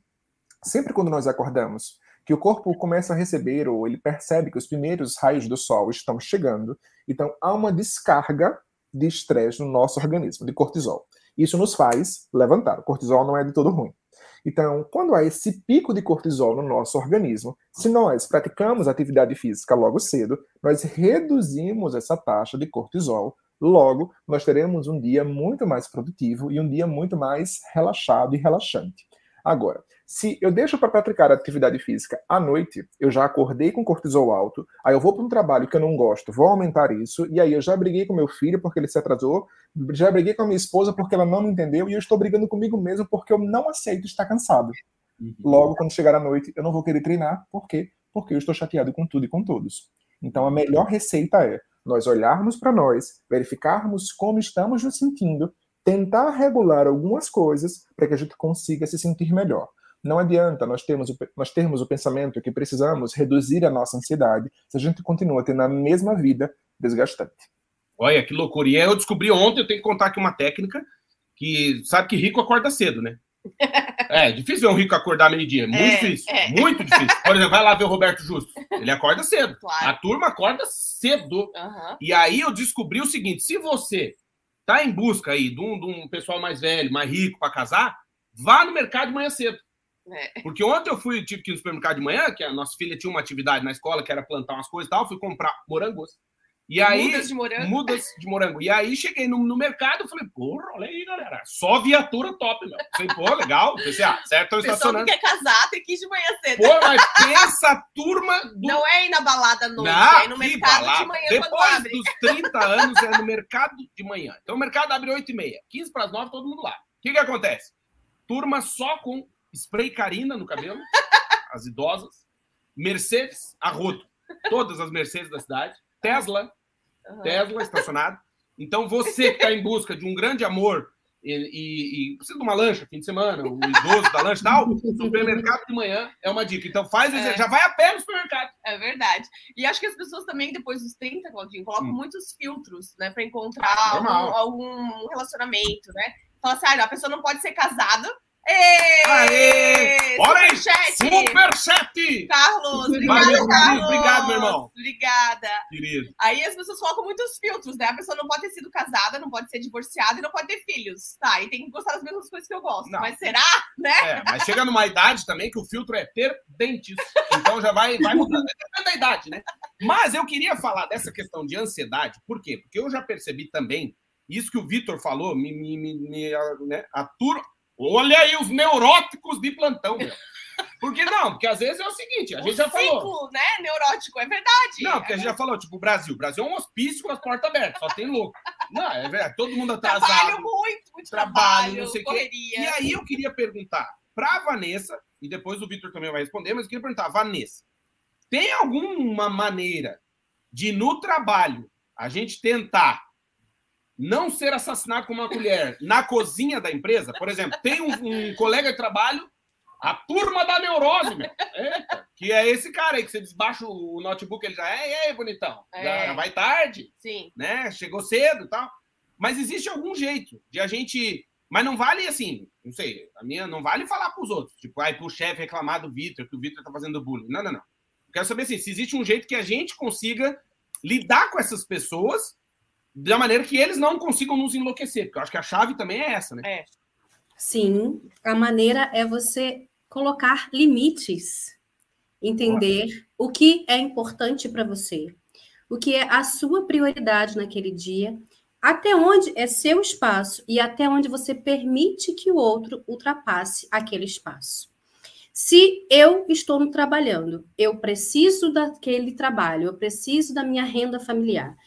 Sempre quando nós acordamos, que o corpo começa a receber, ou ele percebe que os primeiros raios do sol estão chegando, então há uma descarga de estresse no nosso organismo, de cortisol. Isso nos faz levantar. O cortisol não é de todo ruim. Então, quando há esse pico de cortisol no nosso organismo, se nós praticamos atividade física logo cedo, nós reduzimos essa taxa de cortisol, logo nós teremos um dia muito mais produtivo e um dia muito mais relaxado e relaxante. Agora, se eu deixo para praticar atividade física à noite, eu já acordei com cortisol alto, aí eu vou para um trabalho que eu não gosto, vou aumentar isso, e aí eu já briguei com meu filho porque ele se atrasou, já briguei com a minha esposa porque ela não me entendeu, e eu estou brigando comigo mesmo porque eu não aceito estar cansado. Uhum. Logo, quando chegar à noite, eu não vou querer treinar, por quê? Porque eu estou chateado com tudo e com todos. Então, a melhor receita é nós olharmos para nós, verificarmos como estamos nos sentindo, tentar regular algumas coisas para que a gente consiga se sentir melhor. Não adianta nós termos, o, nós termos o pensamento que precisamos reduzir a nossa ansiedade se a gente continua tendo a mesma vida desgastante. Olha, que loucura. E eu descobri ontem, eu tenho que contar aqui uma técnica, que sabe que rico acorda cedo, né? É, difícil ver um rico acordar meio-dia. Muito é, difícil, é. muito difícil. Por exemplo, vai lá ver o Roberto Justo. Ele acorda cedo. Claro. A turma acorda cedo. Uhum. E aí eu descobri o seguinte, se você tá em busca aí de um, de um pessoal mais velho, mais rico para casar, vá no mercado de manhã cedo. É. Porque ontem eu fui, tive que ir no supermercado de manhã, que a nossa filha tinha uma atividade na escola que era plantar umas coisas e tal, fui comprar morangos. E aí, mudas de morango. Mudas de morango. E aí cheguei no, no mercado e falei, porra, olha aí, galera, só viatura top, meu. Falei, pô, legal. Pensei, ah, certo, eu estacionando. O pessoal que quer casar tem que ir de manhã cedo. Pô, mas pensa turma do... Não é ir na balada à noite, não, é ir no mercado balada. De manhã. Depois abre. Dos trinta anos é no mercado de manhã. Então o mercado abre oito e meia, quinze para as nove, todo mundo lá. O que que acontece? Turma só com spray Carina no cabelo, as idosas, Mercedes a rodo, todas as Mercedes da cidade, Tesla, uhum. Tesla estacionado. Então você que está em busca de um grande amor e, e, e precisa de uma lancha fim de semana, o idoso da lancha e tal, supermercado de manhã é uma dica. Então faz, é. já vai a pé no supermercado. É verdade. E acho que as pessoas também, depois dos trinta, Claudinho, colocam hum. muitos filtros, né, para encontrar algum, algum relacionamento, né? Fala assim, ah, a pessoa não pode ser casada. Ei, aê! Bora aí! Superchat! Carlos, obrigado, Valeu, Carlos! Obrigado, meu irmão! Obrigada! Querido. Aí as pessoas colocam muitos filtros, né? A pessoa não pode ter sido casada, não pode ser divorciada e não pode ter filhos. Tá, e tem que gostar das mesmas coisas que eu gosto. Não. Mas será? Né? É, mas chega numa idade também que o filtro é ter dentes. Então já vai, vai mudando. Depende da idade, né? Mas eu queria falar dessa questão de ansiedade. Por quê? Porque eu já percebi também, isso que o Vitor falou, me, me, me, me né? atura... Olha aí os neuróticos de plantão, meu. Porque não, porque às vezes é o seguinte, a gente o já ciclo, falou... né, neurótico, é verdade. Não, porque é a gente já falou, tipo, o Brasil. O Brasil é um hospício com as portas abertas, só tem louco. Não, é verdade, todo mundo atrasado. Trabalho muito, muito trabalho, trabalho não sei correria. Quê. E aí eu queria perguntar para a Vanessa, e depois o Vitor também vai responder, mas eu queria perguntar, Vanessa, tem alguma maneira de, no trabalho, a gente tentar não ser assassinado com uma colher na cozinha da empresa? Por exemplo, tem um, um colega de trabalho, a turma da neurose, meu, eita, que é esse cara aí, que você desbaixa o notebook, ele já é, e aí, bonitão, é. já vai tarde, sim, né? Chegou cedo e tal. Mas existe algum jeito de a gente... Mas não vale assim, não sei, a minha não vale falar pros outros, tipo, aí pro chefe reclamar do Vitor, que o Vitor tá fazendo bullying. Não, não, não. Eu quero saber assim, se existe um jeito que a gente consiga lidar com essas pessoas da maneira que eles não consigam nos enlouquecer, porque eu acho que a chave também é essa, né? É. Sim, a maneira é você colocar limites, entender Nossa. o que é importante para você, o que é a sua prioridade naquele dia, até onde é seu espaço e até onde você permite que o outro ultrapasse aquele espaço. Se eu estou trabalhando, eu preciso daquele trabalho, eu preciso da minha renda familiar.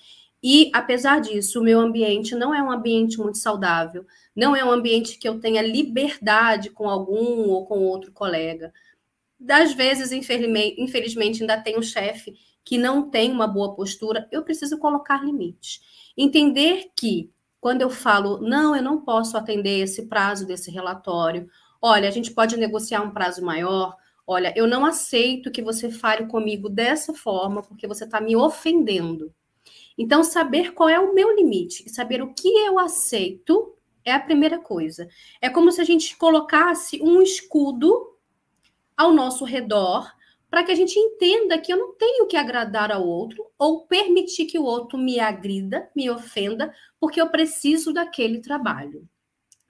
E, apesar disso, o meu ambiente não é um ambiente muito saudável, não é um ambiente que eu tenha liberdade com algum ou com outro colega. Às vezes, infelizmente, ainda tem um chefe que não tem uma boa postura. Eu preciso colocar limites. Entender que, quando eu falo, não, eu não posso atender esse prazo desse relatório, olha, a gente pode negociar um prazo maior, olha, eu não aceito que você fale comigo dessa forma, porque você está me ofendendo. Então, saber qual é o meu limite e saber o que eu aceito é a primeira coisa. É como se a gente colocasse um escudo ao nosso redor para que a gente entenda que eu não tenho que agradar ao outro ou permitir que o outro me agrida, me ofenda, porque eu preciso daquele trabalho,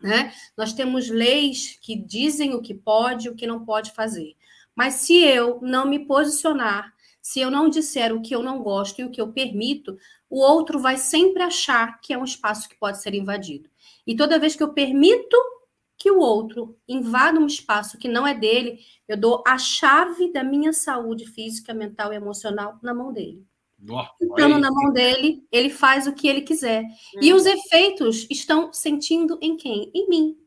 né? Nós temos leis que dizem o que pode e o que não pode fazer. Mas se eu não me posicionar, se eu não disser o que eu não gosto e o que eu permito, o outro vai sempre achar que é um espaço que pode ser invadido. E toda vez que eu permito que o outro invada um espaço que não é dele, eu dou a chave da minha saúde física, mental e emocional na mão dele. Então, na mão dele, ele faz o que ele quiser. Uhum. E os efeitos estão sentindo em quem? Em mim.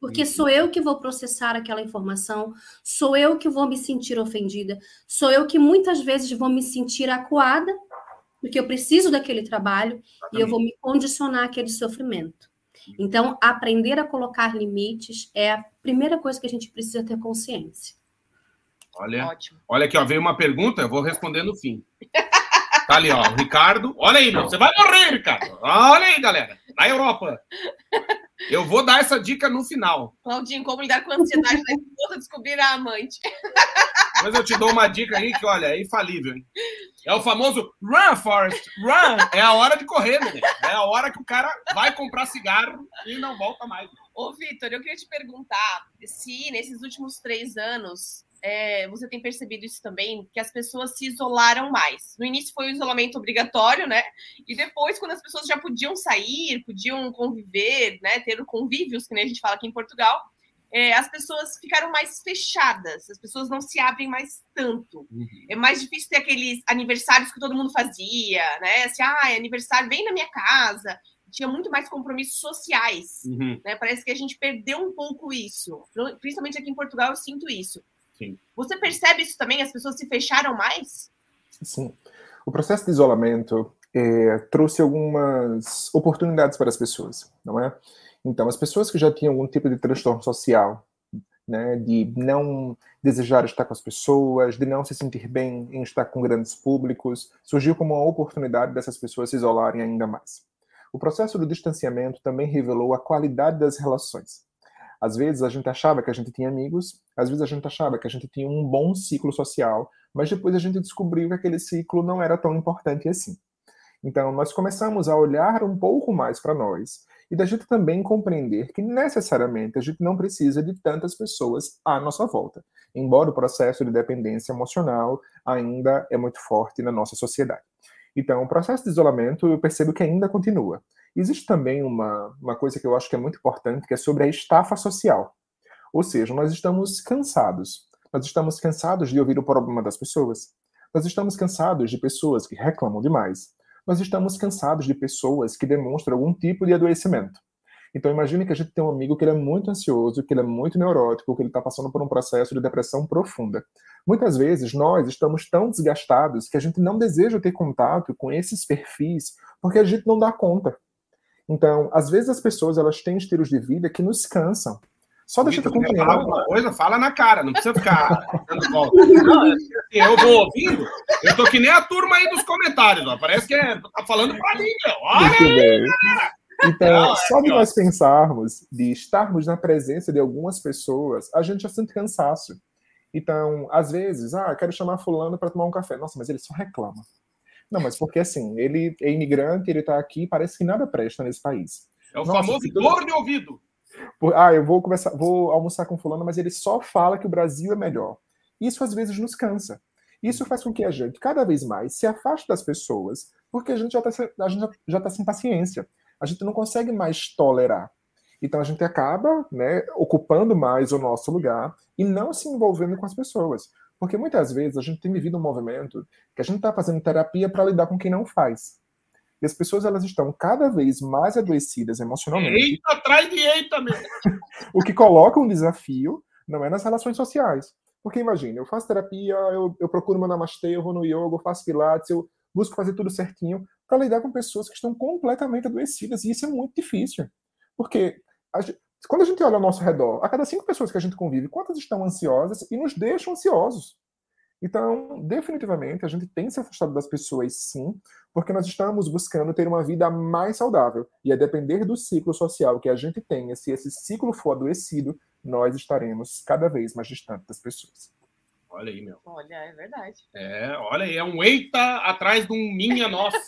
Porque sou eu que vou processar aquela informação, sou eu que vou me sentir ofendida, sou eu que muitas vezes vou me sentir acuada, porque eu preciso daquele trabalho, exatamente, e eu vou me condicionar àquele sofrimento. Então, aprender a colocar limites é a primeira coisa que a gente precisa ter consciência. Olha, ótimo. Olha aqui, ó, veio uma pergunta, eu vou responder no fim. Tá ali, ó, o Ricardo. Olha aí, meu, você vai morrer, Ricardo. Olha aí, galera, na Europa. Eu vou dar essa dica no final. Claudinho, como lidar com a ansiedade da esposa, descobrir a amante. Mas eu te dou uma dica aí que, olha, é infalível, hein? É o famoso run, Forrest, run. É a hora de correr, né? É a hora que o cara vai comprar cigarro e não volta mais. Ô, Vitor, eu queria te perguntar se nesses últimos três anos... É, você tem percebido isso também, que as pessoas se isolaram mais. No início foi o isolamento obrigatório, né? E depois, quando as pessoas já podiam sair, podiam conviver, né? Ter convívios, que nem a gente fala aqui em Portugal, é, as pessoas ficaram mais fechadas, as pessoas não se abrem mais tanto. Uhum. É mais difícil ter aqueles aniversários que todo mundo fazia, né? Assim, ah, é aniversário bem na minha casa... Tinha muito mais compromissos sociais, uhum. né? Parece que a gente perdeu um pouco isso. Principalmente aqui em Portugal, eu sinto isso. Sim. Você percebe isso também? As pessoas se fecharam mais? Sim. O processo de isolamento é, trouxe algumas oportunidades para as pessoas, não é? Então, as pessoas que já tinham algum tipo de transtorno social, né, de não desejar estar com as pessoas, de não se sentir bem em estar com grandes públicos, surgiu como uma oportunidade dessas pessoas se isolarem ainda mais. O processo do distanciamento também revelou a qualidade das relações. Às vezes a gente achava que a gente tinha amigos, às vezes a gente achava que a gente tinha um bom ciclo social, mas depois a gente descobriu que aquele ciclo não era tão importante assim. Então nós começamos a olhar um pouco mais para nós e da gente também compreender que necessariamente a gente não precisa de tantas pessoas à nossa volta, embora o processo de dependência emocional ainda é muito forte na nossa sociedade. Então o processo de isolamento eu percebo que ainda continua. Existe também uma, uma coisa que eu acho que é muito importante, que é sobre a estafa social. Ou seja, nós estamos cansados. Nós estamos cansados de ouvir o problema das pessoas. Nós estamos cansados de pessoas que reclamam demais. Nós estamos cansados de pessoas que demonstram algum tipo de adoecimento. Então imagine que a gente tem um amigo que ele é muito ansioso, que ele é muito neurótico, que ele está passando por um processo de depressão profunda. Muitas vezes nós estamos tão desgastados que a gente não deseja ter contato com esses perfis porque a gente não dá conta. Então, às vezes as pessoas elas têm estilos de vida que nos cansam. Só deixa eu compreender. Fala alguma coisa, fala na cara, não precisa ficar dando volta. Não, eu vou ouvindo, eu tô que nem a turma aí dos comentários, ó. Parece que é, tá falando pra mim, meu. Olha aí, galera! Então, só de nós pensarmos, de estarmos na presença de algumas pessoas, a gente já sente cansaço. Então, às vezes, ah, quero chamar fulano para tomar um café. Nossa, mas ele só reclama. Não, mas porque assim, ele é imigrante, ele tá aqui, parece que nada presta nesse país. É o Nossa, famoso tudo... dor de ouvido. Ah, eu vou conversar, vou almoçar com fulano, mas ele só fala que o Brasil é melhor. Isso às vezes nos cansa. Isso faz com que a gente cada vez mais se afaste das pessoas, porque a gente já tá, a gente já tá sem paciência. A gente não consegue mais tolerar. Então a gente acaba, né, ocupando mais o nosso lugar e não se envolvendo com as pessoas. Porque muitas vezes a gente tem vivido um movimento que a gente está fazendo terapia para lidar com quem não faz. E as pessoas elas estão cada vez mais adoecidas emocionalmente. Eita, atrás de eita mesmo! O que coloca um desafio não é nas relações sociais. Porque imagina, eu faço terapia, eu, eu procuro meu namastê, eu vou no yoga, eu faço pilates, eu busco fazer tudo certinho para lidar com pessoas que estão completamente adoecidas. E isso é muito difícil. Porque... A gente, Quando a gente olha ao nosso redor, a cada cinco pessoas que a gente convive, quantas estão ansiosas e nos deixam ansiosos? Então, definitivamente, a gente tem se afastado das pessoas, sim, porque nós estamos buscando ter uma vida mais saudável. E a depender do ciclo social que a gente tenha, se esse ciclo for adoecido, nós estaremos cada vez mais distantes das pessoas. Olha aí, meu. Olha, é verdade. É, olha aí, é um eita atrás de um minha nossa.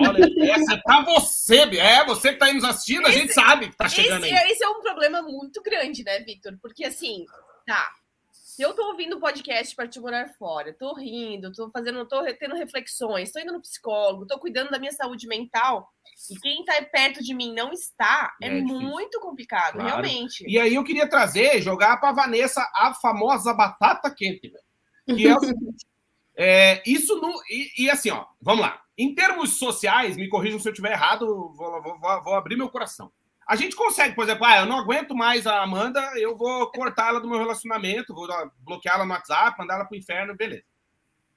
Olha, essa é pra você, é, você que tá aí nos assistindo, esse, a gente sabe que tá chegando esse, aí. Esse é um problema muito grande, né, Vitor? Porque assim, tá, se eu tô ouvindo o podcast para te morar fora, tô rindo, tô fazendo, tô tendo reflexões, tô indo no psicólogo, tô cuidando da minha saúde mental, e quem tá perto de mim não está, é, é muito complicado, claro. Realmente. E aí eu queria trazer, jogar pra Vanessa a famosa batata quente, velho. Que é o seguinte, é, isso no, e, e assim, ó, vamos lá. Em termos sociais, me corrijam se eu estiver errado, vou, vou, vou abrir meu coração. A gente consegue, por exemplo, ah, eu não aguento mais a Amanda, eu vou cortar ela do meu relacionamento, vou bloquear ela no WhatsApp, mandar ela pro inferno, beleza.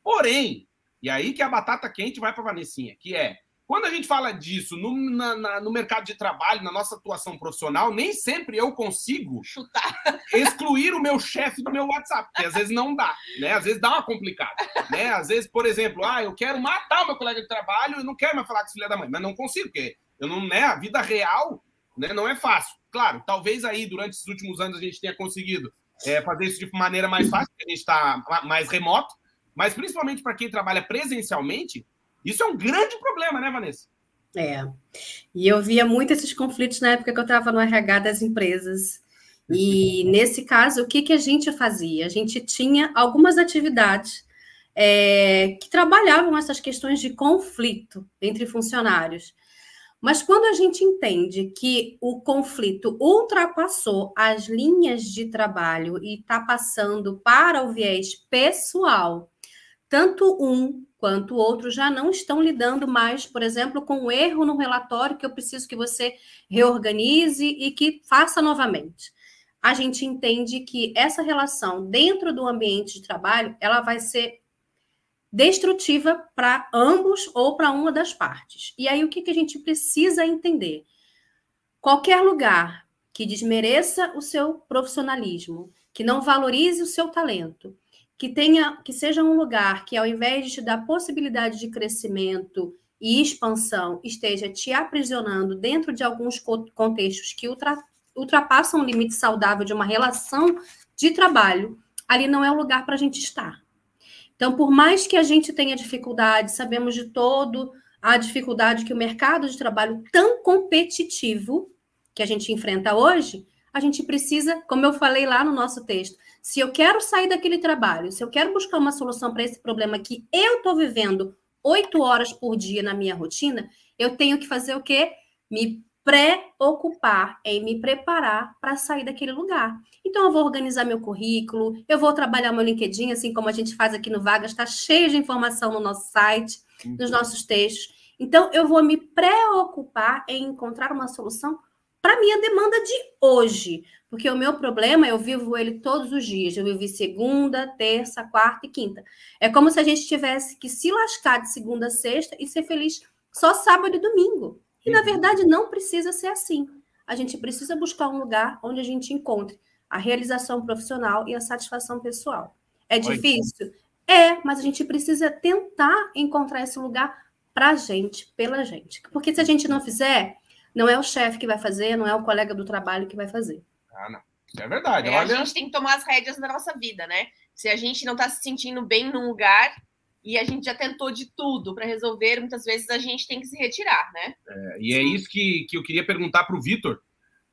Porém, e aí que a batata quente vai pra Vanessinha, que é, Quando a gente fala disso no, na, na, no mercado de trabalho, na nossa atuação profissional, nem sempre eu consigo chutar, excluir o meu chefe do meu WhatsApp, porque às vezes não dá, né? Às vezes dá uma complicada, né? Às vezes, por exemplo, ah, eu quero matar o meu colega de trabalho e não quero mais falar com o filho da mãe, mas não consigo, porque eu não, né? A vida real, né, não é fácil. Claro, talvez aí, durante esses últimos anos, a gente tenha conseguido é, fazer isso de maneira mais fácil, porque a gente está mais remoto, mas principalmente para quem trabalha presencialmente, isso é um grande problema, né, Vanessa? É, e eu via muito esses conflitos na época que eu estava no R H das empresas, e nesse caso, o que, que a gente fazia? A gente tinha algumas atividades é, que trabalhavam essas questões de conflito entre funcionários, mas quando a gente entende que o conflito ultrapassou as linhas de trabalho e está passando para o viés pessoal, tanto um quanto o outro já não estão lidando mais, por exemplo, com um erro no relatório que eu preciso que você reorganize e que faça novamente. A gente entende que essa relação dentro do ambiente de trabalho, ela vai ser destrutiva para ambos ou para uma das partes. E aí o que, que a gente precisa entender? Qualquer lugar que desmereça o seu profissionalismo, que não valorize o seu talento, que tenha, que seja um lugar que, ao invés de te dar possibilidade de crescimento e expansão, esteja te aprisionando dentro de alguns contextos que ultra, ultrapassam o limite saudável de uma relação de trabalho, ali não é o lugar para a gente estar. Então, por mais que a gente tenha dificuldade, sabemos de todo a dificuldade que o mercado de trabalho tão competitivo que a gente enfrenta hoje, a gente precisa, como eu falei lá no nosso texto, se eu quero sair daquele trabalho, se eu quero buscar uma solução para esse problema que eu estou vivendo oito horas por dia na minha rotina, eu tenho que fazer o quê? Me preocupar em me preparar para sair daquele lugar. Então, eu vou organizar meu currículo, eu vou trabalhar meu LinkedIn, assim como a gente faz aqui no Vagas, está cheio de informação no nosso site, uhum. nos nossos textos. Então, eu vou me preocupar em encontrar uma solução para a minha demanda de hoje, porque o meu problema, eu vivo ele todos os dias, eu vivi segunda, terça, quarta e quinta. É como se a gente tivesse que se lascar de segunda a sexta e ser feliz só sábado e domingo. E, na verdade, não precisa ser assim. A gente precisa buscar um lugar onde a gente encontre a realização profissional e a satisfação pessoal. É difícil? É, mas a gente precisa tentar encontrar esse lugar para a gente, pela gente. Porque se a gente não fizer... Não é o chefe que vai fazer, não é o colega do trabalho que vai fazer. Ah, não. É verdade. É, olha... A gente tem que tomar as rédeas da nossa vida, né? Se a gente não está se sentindo bem num lugar e a gente já tentou de tudo para resolver, muitas vezes a gente tem que se retirar, né? É, e é isso que, que eu queria perguntar para o Vitor.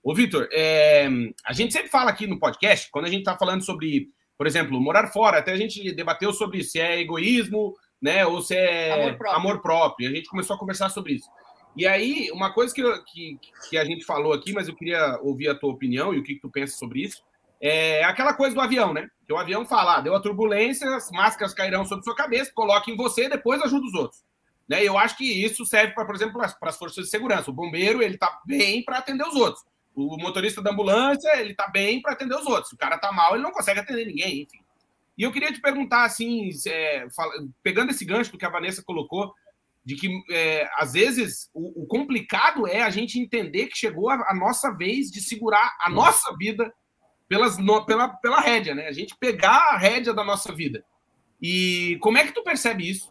Ô, Vitor, é, a gente sempre fala aqui no podcast, quando a gente está falando sobre, por exemplo, morar fora, até a gente debateu sobre se é egoísmo, né? Ou se é amor próprio. Amor próprio. A gente começou a conversar sobre isso. E aí, uma coisa que, eu, que, que a gente falou aqui, mas eu queria ouvir a tua opinião e o que, que tu pensa sobre isso, é aquela coisa do avião, né? Que o avião fala, ah, deu a turbulência, as máscaras cairão sobre sua cabeça, coloque em você e depois ajuda os outros. Né? Eu acho que isso serve, pra, por exemplo, para as forças de segurança. O bombeiro, ele tá bem para atender os outros. O motorista da ambulância, ele tá bem para atender os outros. Se o cara tá mal, ele não consegue atender ninguém, enfim. E eu queria te perguntar, assim, é, pegando esse gancho que a Vanessa colocou, de que, é, às vezes, o, o complicado é a gente entender que chegou a, a nossa vez de segurar a nossa vida pelas, no, pela, pela rédea, né? A gente pegar a rédea da nossa vida. E como é que tu percebe isso?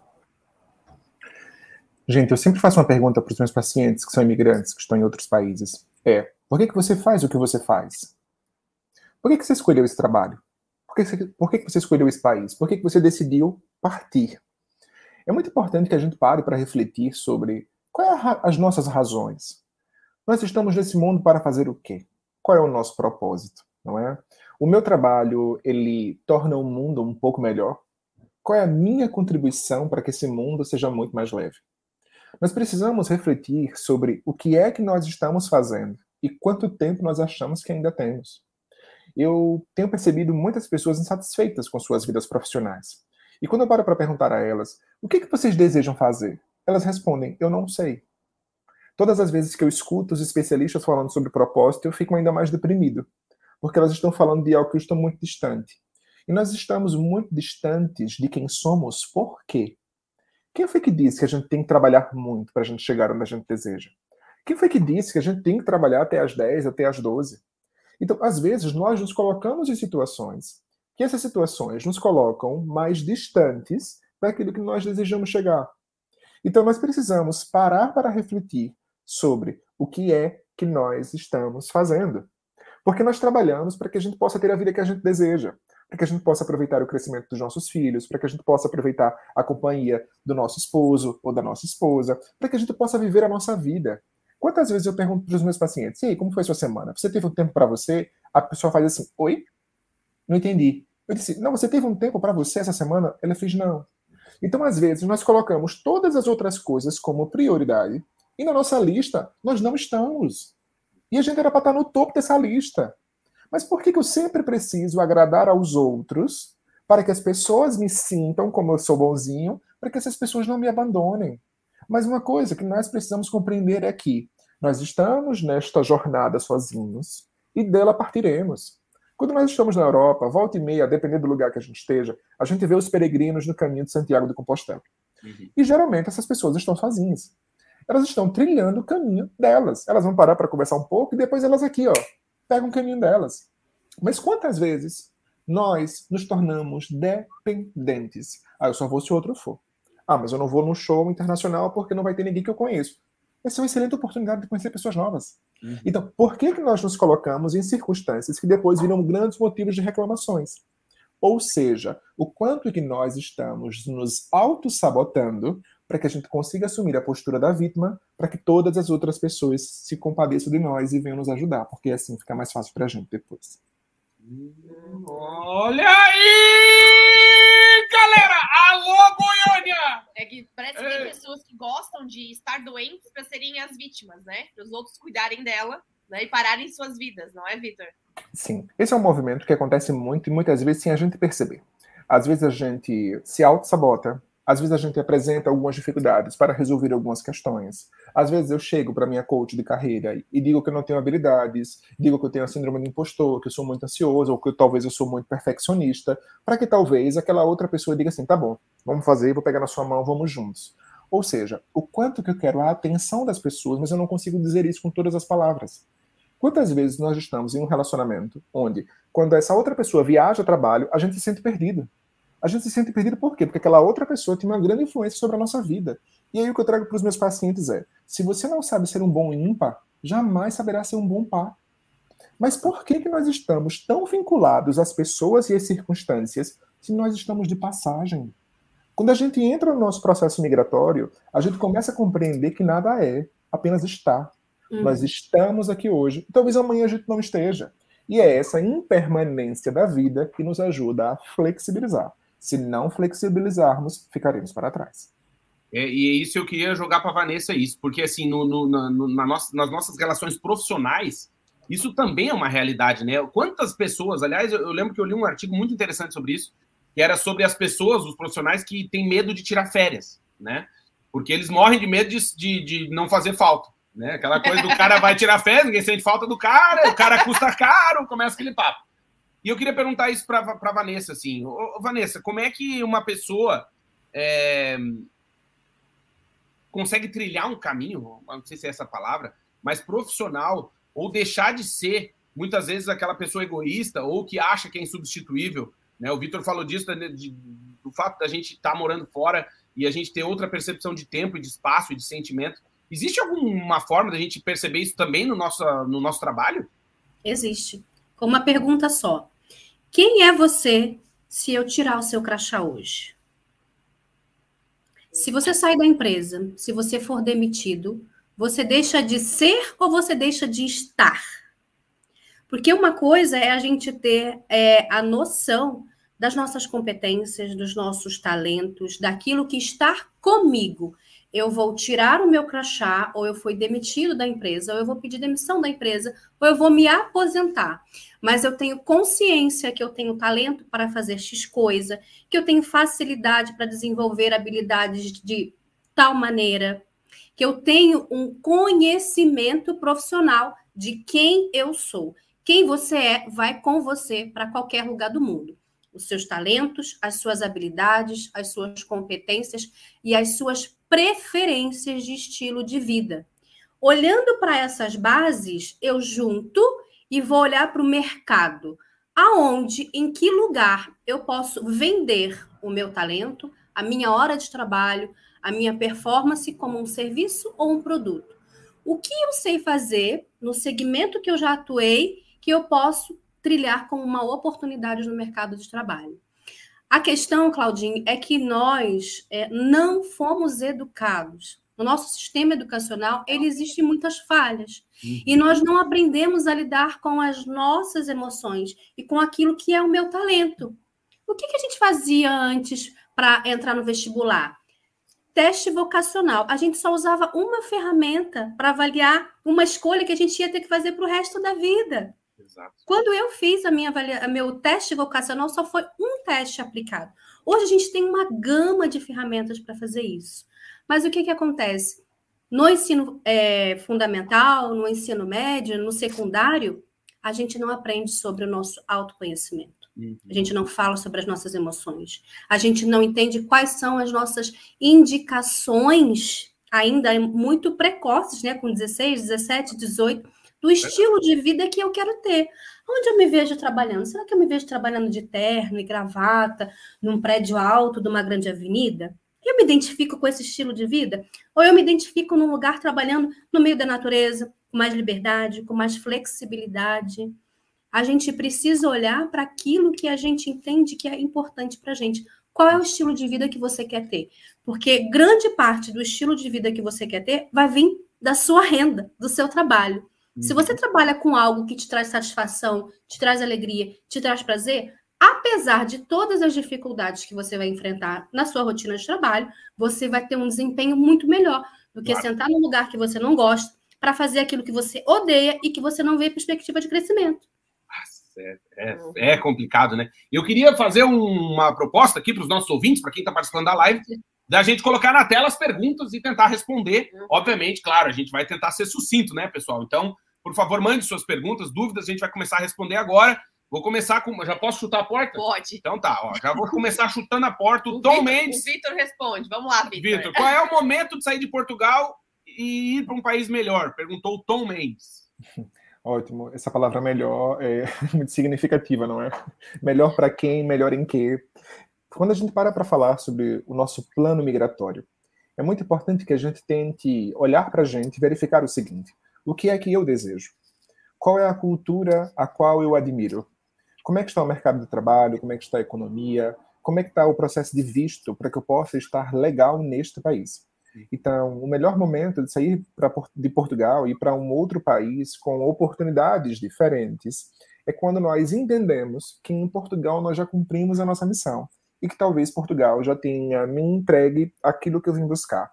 Gente, eu sempre faço uma pergunta para os meus pacientes que são imigrantes, que estão em outros países. É, por que, que você faz o que você faz? Por que, que você escolheu esse trabalho? Por que, que, por que, que você escolheu esse país? Por que, que você decidiu partir? É muito importante que a gente pare para refletir sobre quais são as nossas razões. Nós estamos nesse mundo para fazer o quê? Qual é o nosso propósito, não é? O meu trabalho, ele torna o mundo um pouco melhor? Qual é a minha contribuição para que esse mundo seja muito mais leve? Nós precisamos refletir sobre o que é que nós estamos fazendo e quanto tempo nós achamos que ainda temos. Eu tenho percebido muitas pessoas insatisfeitas com suas vidas profissionais. E quando eu paro para perguntar a elas, o que, que vocês desejam fazer? Elas respondem, eu não sei. Todas as vezes que eu escuto os especialistas falando sobre propósito, eu fico ainda mais deprimido, porque elas estão falando de algo que eu estou muito distante. E nós estamos muito distantes de quem somos, por quê? Quem foi que disse que a gente tem que trabalhar muito para a gente chegar onde a gente deseja? Quem foi que disse que a gente tem que trabalhar até às dez, até às doze? Então, às vezes, nós nos colocamos em situações que essas situações nos colocam mais distantes daquilo que nós desejamos chegar. Então, nós precisamos parar para refletir sobre o que é que nós estamos fazendo. Porque nós trabalhamos para que a gente possa ter a vida que a gente deseja, para que a gente possa aproveitar o crescimento dos nossos filhos, para que a gente possa aproveitar a companhia do nosso esposo ou da nossa esposa, para que a gente possa viver a nossa vida. Quantas vezes eu pergunto para os meus pacientes, e aí, como foi a sua semana? Você teve um tempo para você? A pessoa faz assim, oi? Não entendi. Eu disse, não, você teve um tempo para você essa semana? Ela fez, não. Então, às vezes, nós colocamos todas as outras coisas como prioridade e na nossa lista nós não estamos. E a gente era para estar no topo dessa lista. Mas por que que eu sempre preciso agradar aos outros para que as pessoas me sintam como eu sou bonzinho, para que essas pessoas não me abandonem? Mas uma coisa que nós precisamos compreender é que nós estamos nesta jornada sozinhos e dela partiremos. Quando nós estamos na Europa, volta e meia, dependendo do lugar que a gente esteja, a gente vê os peregrinos no caminho de Santiago de Compostela. Uhum. E geralmente essas pessoas estão sozinhas. Elas estão trilhando o caminho delas. Elas vão parar para conversar um pouco e depois elas aqui, ó, pegam o caminho delas. Mas quantas vezes nós nos tornamos dependentes? Ah, eu só vou se o outro for. Ah, mas eu não vou num show internacional porque não vai ter ninguém que eu conheço. Essa é uma excelente oportunidade de conhecer pessoas novas. Uhum. Então, por que que nós nos colocamos em circunstâncias que depois viram grandes motivos de reclamações? Ou seja, o quanto que nós estamos nos auto-sabotando para que a gente consiga assumir a postura da vítima, para que todas as outras pessoas se compadeçam de nós e venham nos ajudar, porque assim fica mais fácil para a gente depois. Olha aí, galera! Alô, Goiânia! É que parece que tem pessoas que gostam de estar doentes para serem as vítimas, né? Para os outros cuidarem dela, né? E pararem suas vidas, não é, Vitor? Sim, esse é um movimento que acontece muito e muitas vezes sem a gente perceber. Às vezes a gente se auto-sabota, às vezes a gente apresenta algumas dificuldades para resolver algumas questões. Às vezes eu chego para minha coach de carreira e digo que eu não tenho habilidades, digo que eu tenho a síndrome do impostor, que eu sou muito ansioso, ou que eu, talvez eu sou muito perfeccionista, para que talvez aquela outra pessoa diga assim, tá bom, vamos fazer, vou pegar na sua mão, vamos juntos. Ou seja, o quanto que eu quero a atenção das pessoas, mas eu não consigo dizer isso com todas as palavras. Quantas vezes nós estamos em um relacionamento onde, quando essa outra pessoa viaja a trabalho, a gente se sente perdido. A gente se sente perdido por quê? Porque aquela outra pessoa tem uma grande influência sobre a nossa vida. E aí o que eu trago para os meus pacientes é, se você não sabe ser um bom ímpar, jamais saberá ser um bom par. Mas por que que nós estamos tão vinculados às pessoas e às circunstâncias se nós estamos de passagem? Quando a gente entra no nosso processo migratório, a gente começa a compreender que nada é, apenas está. Hum. Nós estamos aqui hoje, talvez amanhã a gente não esteja. E é essa impermanência da vida que nos ajuda a flexibilizar. Se não flexibilizarmos, ficaremos para trás. É, e é isso eu queria jogar para a Vanessa, isso, porque assim, no, no, no, na nossa, nas nossas relações profissionais, isso também é uma realidade, né? Quantas pessoas, aliás, eu, eu lembro que eu li um artigo muito interessante sobre isso, que era sobre as pessoas, os profissionais que têm medo de tirar férias, né? Porque eles morrem de medo de, de, de não fazer falta, né? Aquela coisa do cara vai tirar férias, ninguém sente falta do cara, o cara custa caro, começa aquele papo. E eu queria perguntar isso para a Vanessa, assim. Ô, Vanessa, como é que uma pessoa é, consegue trilhar um caminho, não sei se é essa palavra, mas profissional, ou deixar de ser, muitas vezes, aquela pessoa egoísta ou que acha que é insubstituível, né? O Vitor falou disso, de, de, do fato da gente estar tá morando fora e a gente ter outra percepção de tempo, de espaço e de sentimento. Existe alguma forma da gente perceber isso também no nosso, no nosso trabalho? Existe. Com uma pergunta só. Quem é você se eu tirar o seu crachá hoje? Se você sair da empresa, se você for demitido, você deixa de ser ou você deixa de estar? Porque uma coisa é a gente ter é, a noção das nossas competências, dos nossos talentos, daquilo que está comigo. Eu vou tirar o meu crachá, ou eu fui demitido da empresa, ou eu vou pedir demissão da empresa, ou eu vou me aposentar. Mas eu tenho consciência que eu tenho talento para fazer X coisa, que eu tenho facilidade para desenvolver habilidades de tal maneira, que eu tenho um conhecimento profissional de quem eu sou. Quem você é, vai com você para qualquer lugar do mundo. os seus talentos, as suas habilidades, as suas competências e as suas preferências de estilo de vida. Olhando para essas bases, eu junto e vou olhar para o mercado. Aonde, em que lugar eu posso vender o meu talento, a minha hora de trabalho, a minha performance como um serviço ou um produto? O que eu sei fazer no segmento que eu já atuei que eu posso trilhar como uma oportunidade no mercado de trabalho? A questão, Claudinho, é que nós é, não fomos educados. No nosso sistema educacional, ele existe muitas falhas. Uhum. E nós não aprendemos a lidar com as nossas emoções e com aquilo que é o meu talento. O que, que a gente fazia antes para entrar no vestibular? Teste vocacional. A gente só usava uma ferramenta para avaliar uma escolha que a gente ia ter que fazer para o resto da vida. Exato. Quando eu fiz a minha avalia... meu teste vocacional, só foi um teste aplicado. Hoje a gente tem uma gama de ferramentas para fazer isso. Mas o que, que acontece? No ensino é, fundamental, no ensino médio, no secundário, a gente não aprende sobre o nosso autoconhecimento. Uhum. A gente não fala sobre as nossas emoções. A gente não entende quais são as nossas indicações, ainda muito precoces, né? Com dezesseis, dezessete, dezoito, do estilo de vida que eu quero ter. Onde eu me vejo trabalhando? Será que eu me vejo trabalhando de terno e gravata, num prédio alto de uma grande avenida? Eu me identifico com esse estilo de vida? Ou eu me identifico num lugar trabalhando no meio da natureza, com mais liberdade, com mais flexibilidade? A gente precisa olhar para aquilo que a gente entende que é importante para a gente. Qual é o estilo de vida que você quer ter? Porque grande parte do estilo de vida que você quer ter vai vir da sua renda, do seu trabalho. Uhum. Se você trabalha com algo que te traz satisfação, te traz alegria, te traz prazer... Apesar de todas as dificuldades que você vai enfrentar na sua rotina de trabalho, você vai ter um desempenho muito melhor do que claro. Sentar num lugar que você não gosta para fazer aquilo que você odeia e que você não vê perspectiva de crescimento. É, é, é complicado, né? Eu queria fazer uma proposta aqui para os nossos ouvintes, para quem está participando da live, da gente colocar na tela as perguntas e tentar responder. Obviamente, claro, a gente vai tentar ser sucinto, né, pessoal? Então, por favor, mande suas perguntas, dúvidas, a gente vai começar a responder agora. Vou começar com... Já posso chutar a porta? Pode. Então tá, ó. Já vou começar chutando a porta. O, o Tom Vitor, Mendes... O Vitor responde. Vamos lá, Vitor. Vitor, qual é o momento de sair de Portugal e ir para um país melhor? Perguntou o Tom Mendes. Ótimo. Essa palavra melhor é muito significativa, não é? Melhor para quem, melhor em quê? Quando a gente para para falar sobre o nosso plano migratório, é muito importante que a gente tente olhar para a gente e verificar o seguinte. O que é que eu desejo? Qual é a cultura a qual eu admiro? Como é que está o mercado de trabalho, como é que está a economia, como é que está o processo de visto para que eu possa estar legal neste país. Então, o melhor momento de sair pra, de Portugal e ir para um outro país com oportunidades diferentes é quando nós entendemos que em Portugal nós já cumprimos a nossa missão e que talvez Portugal já tenha me entregue aquilo que eu vim buscar,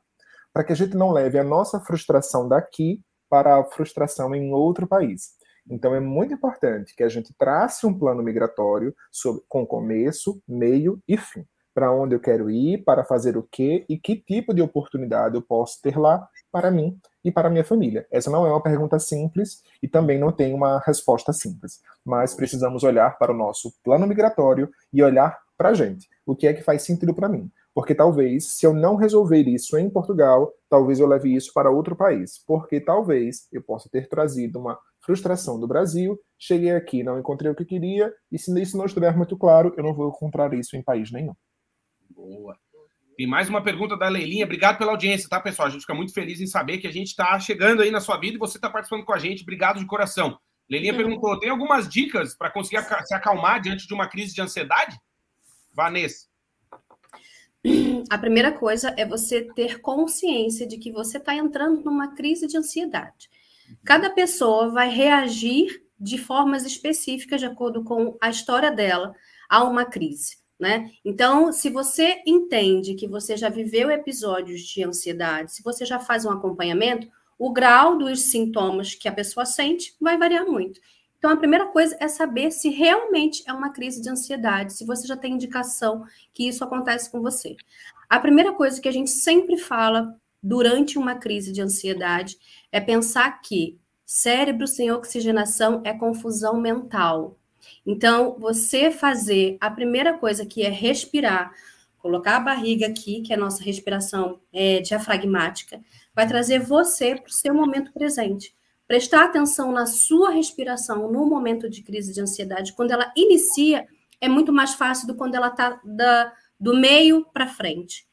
para que a gente não leve a nossa frustração daqui para a frustração em outro país. Então, é muito importante que a gente trace um plano migratório sobre, com começo, meio e fim. Para onde eu quero ir, para fazer o quê e que tipo de oportunidade eu posso ter lá para mim e para a minha família. Essa não é uma pergunta simples e também não tem uma resposta simples. Mas precisamos olhar para o nosso plano migratório e olhar para a gente. O que é que faz sentido para mim? Porque talvez, se eu não resolver isso em Portugal, talvez eu leve isso para outro país. Porque talvez eu possa ter trazido uma... frustração do Brasil, cheguei aqui, não encontrei o que queria, e se isso não estiver muito claro, eu não vou encontrar isso em país nenhum. Boa. Tem mais uma pergunta da Leilinha. Obrigado pela audiência, tá, pessoal? A gente fica muito feliz em saber que a gente está chegando aí na sua vida e você está participando com a gente. Obrigado de coração. Leilinha perguntou, tem algumas dicas para conseguir se acalmar diante de uma crise de ansiedade? Vanessa. A primeira coisa é você ter consciência de que você está entrando numa crise de ansiedade. Cada pessoa vai reagir de formas específicas, de acordo com a história dela, a uma crise, né? Então, se você entende que você já viveu episódios de ansiedade, se você já faz um acompanhamento, o grau dos sintomas que a pessoa sente vai variar muito. Então, a primeira coisa é saber se realmente é uma crise de ansiedade, se você já tem indicação que isso acontece com você. A primeira coisa que a gente sempre fala durante uma crise de ansiedade, é pensar que cérebro sem oxigenação é confusão mental. Então, você fazer a primeira coisa que é respirar, colocar a barriga aqui, que é a nossa respiração é, diafragmática, vai trazer você para o seu momento presente. Prestar atenção na sua respiração no momento de crise de ansiedade. Quando ela inicia, é muito mais fácil do que quando ela está do meio para frente.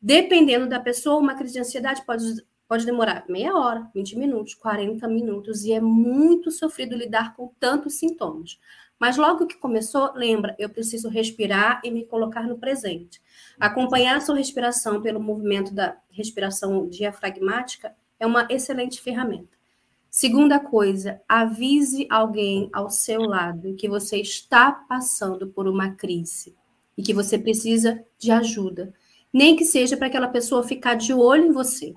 Dependendo da pessoa, uma crise de ansiedade pode, pode demorar meia hora, vinte minutos, quarenta minutos, e é muito sofrido lidar com tantos sintomas. Mas logo que começou, lembra, eu preciso respirar e me colocar no presente. Acompanhar a sua respiração pelo movimento da respiração diafragmática é uma excelente ferramenta. Segunda coisa, avise alguém ao seu lado que você está passando por uma crise e que você precisa de ajuda. Nem que seja para aquela pessoa ficar de olho em você.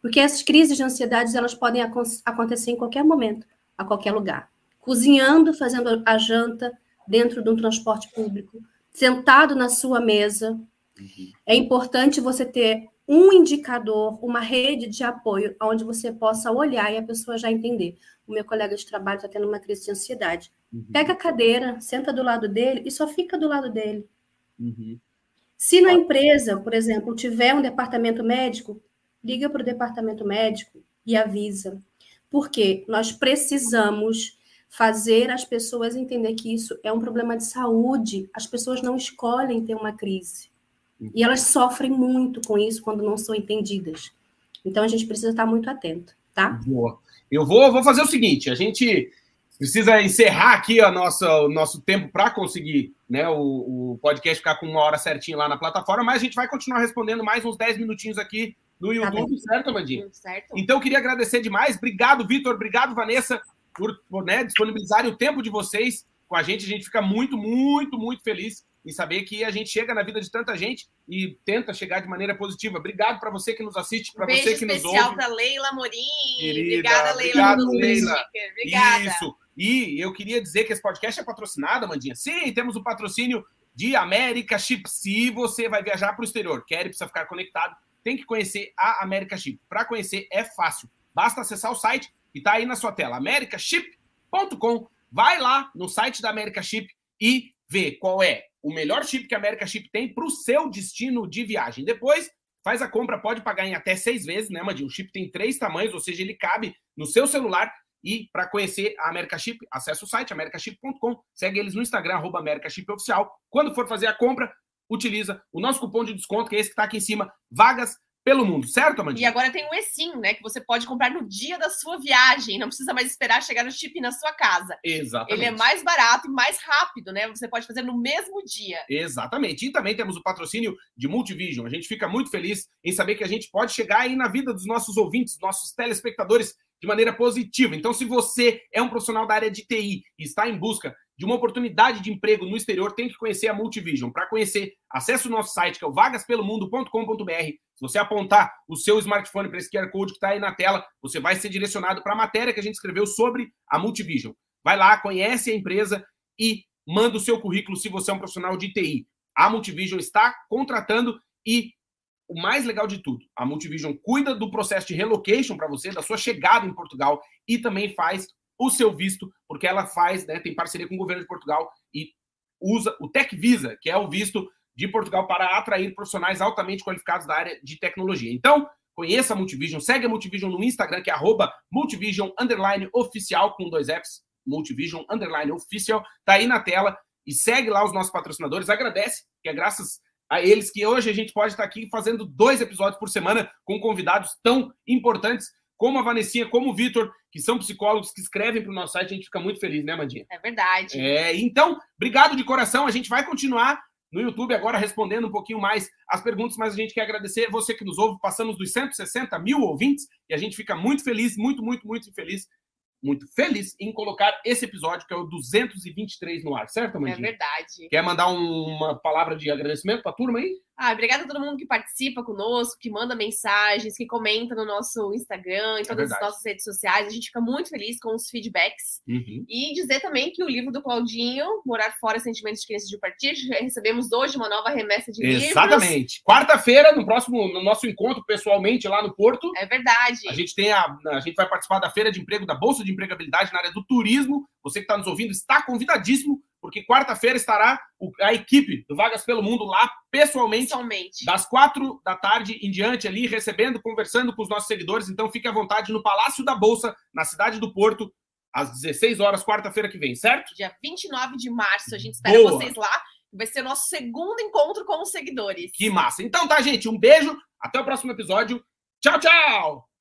Porque essas crises de ansiedade, elas podem ac- acontecer em qualquer momento, a qualquer lugar. Cozinhando, fazendo a janta dentro de um transporte público, sentado na sua mesa. Uhum. É importante você ter um indicador, uma rede de apoio, onde você possa olhar e a pessoa já entender. O meu colega de trabalho está tendo uma crise de ansiedade. Uhum. Pega a cadeira, senta do lado dele e só fica do lado dele. Uhum. Se na empresa, por exemplo, tiver um departamento médico, liga para o departamento médico e avisa. Porque nós precisamos fazer as pessoas entender que isso é um problema de saúde. As pessoas não escolhem ter uma crise. E elas sofrem muito com isso quando não são entendidas. Então, a gente precisa estar muito atento, tá? Boa. Eu vou, vou fazer o seguinte, a gente precisa encerrar aqui a nossa, o nosso tempo para conseguir, né, o, o podcast ficar com uma hora certinho lá na plataforma, mas a gente vai continuar respondendo mais uns dez minutinhos aqui no YouTube, tá, certo, Amandinha? Certo. Então, eu queria agradecer demais. Obrigado, Vitor. Obrigado, Vanessa, por, por né, disponibilizarem o tempo de vocês com a gente. A gente fica muito, muito, muito feliz e saber que a gente chega na vida de tanta gente e tenta chegar de maneira positiva. Obrigado para você que nos assiste, para um você que nos ouve. Beijo especial para Leila Morim. Querida, obrigada, Leila. Obrigado, Leila. Obrigada. Isso. E eu queria dizer que esse podcast é patrocinado, Amandinha. Sim, temos o patrocínio de America Chip. Se você vai viajar para o exterior, quer e precisa ficar conectado, tem que conhecer a America Chip. Para conhecer é fácil. Basta acessar o site que está aí na sua tela, america chip ponto com. Vai lá no site da America Chip e vê qual é o melhor chip que a America Chip tem para o seu destino de viagem. Depois, faz a compra, pode pagar em até seis vezes, né, Mandinho? O chip tem três tamanhos, ou seja, ele cabe no seu celular. E para conhecer a America Chip, acessa o site america chip ponto com, segue eles no Instagram, arroba america chip oficial. Quando for fazer a compra, utiliza o nosso cupom de desconto, que é esse que está aqui em cima, Vagas pelo Mundo, certo, Amandinha? E agora tem o eSIM, né, que você pode comprar no dia da sua viagem, não precisa mais esperar chegar o chip na sua casa. Exatamente. Ele é mais barato e mais rápido, né, você pode fazer no mesmo dia. Exatamente, e também temos o patrocínio de Multivision. A gente fica muito feliz em saber que a gente pode chegar aí na vida dos nossos ouvintes, nossos telespectadores, de maneira positiva. Então, se você é um profissional da área de T I e está em busca de uma oportunidade de emprego no exterior, tem que conhecer a Multivision. Para conhecer, acesse o nosso site, que é o vagas pelo mundo ponto com ponto b r. Se você apontar o seu smartphone para esse Q R Code que está aí na tela, você vai ser direcionado para a matéria que a gente escreveu sobre a Multivision. Vai lá, conhece a empresa e manda o seu currículo se você é um profissional de T I. A Multivision está contratando e o mais legal de tudo, a Multivision cuida do processo de relocation para você, da sua chegada em Portugal, e também faz o seu visto, porque ela faz, né, tem parceria com o governo de Portugal e usa o Tech Visa, que é o visto de Portugal para atrair profissionais altamente qualificados da área de tecnologia. Então, conheça a Multivision, segue a Multivision no Instagram, que é arroba Multivision underline oficial, com dois Fs, Multivision underline oficial, tá aí na tela, e segue lá os nossos patrocinadores, agradece, que é graças a eles que hoje a gente pode estar aqui fazendo dois episódios por semana com convidados tão importantes como a Vanessinha, como o Vitor, que são psicólogos que escrevem para o nosso site. A gente fica muito feliz, né, Mandinha? É verdade. É, então, obrigado de coração. A gente vai continuar no YouTube agora respondendo um pouquinho mais as perguntas, mas a gente quer agradecer você que nos ouve. Passamos dos cento e sessenta mil ouvintes e a gente fica muito feliz, muito, muito, muito feliz. Muito feliz em colocar esse episódio, que é o duzentos e vinte e três no ar, certo, Amandinha? É verdade. Quer mandar um, uma palavra de agradecimento para a turma aí? Ah, obrigada a todo mundo que participa conosco, que manda mensagens, que comenta no nosso Instagram, em todas é as nossas redes sociais. A gente fica muito feliz com os feedbacks. Uhum. E dizer também que o livro do Claudinho, Morar Fora, Sentimentos de Criança de Partir, recebemos hoje uma nova remessa de livros. Exatamente. Quarta-feira, no próximo, no nosso encontro pessoalmente lá no Porto. É verdade. A gente, tem a, a gente vai participar da Feira de Emprego, da Bolsa de Empregabilidade na área do turismo. Você que está nos ouvindo está convidadíssimo porque quarta-feira estará a equipe do Vagas pelo Mundo lá pessoalmente, pessoalmente, das quatro da tarde em diante ali, recebendo, conversando com os nossos seguidores. Então fique à vontade no Palácio da Bolsa, na cidade do Porto, às dezesseis horas, quarta-feira que vem, certo? Dia vinte e nove de março, a gente espera Boa. vocês lá. Vai ser o nosso segundo encontro com os seguidores. Que massa! Então tá, gente, um beijo, até o próximo episódio. Tchau, tchau!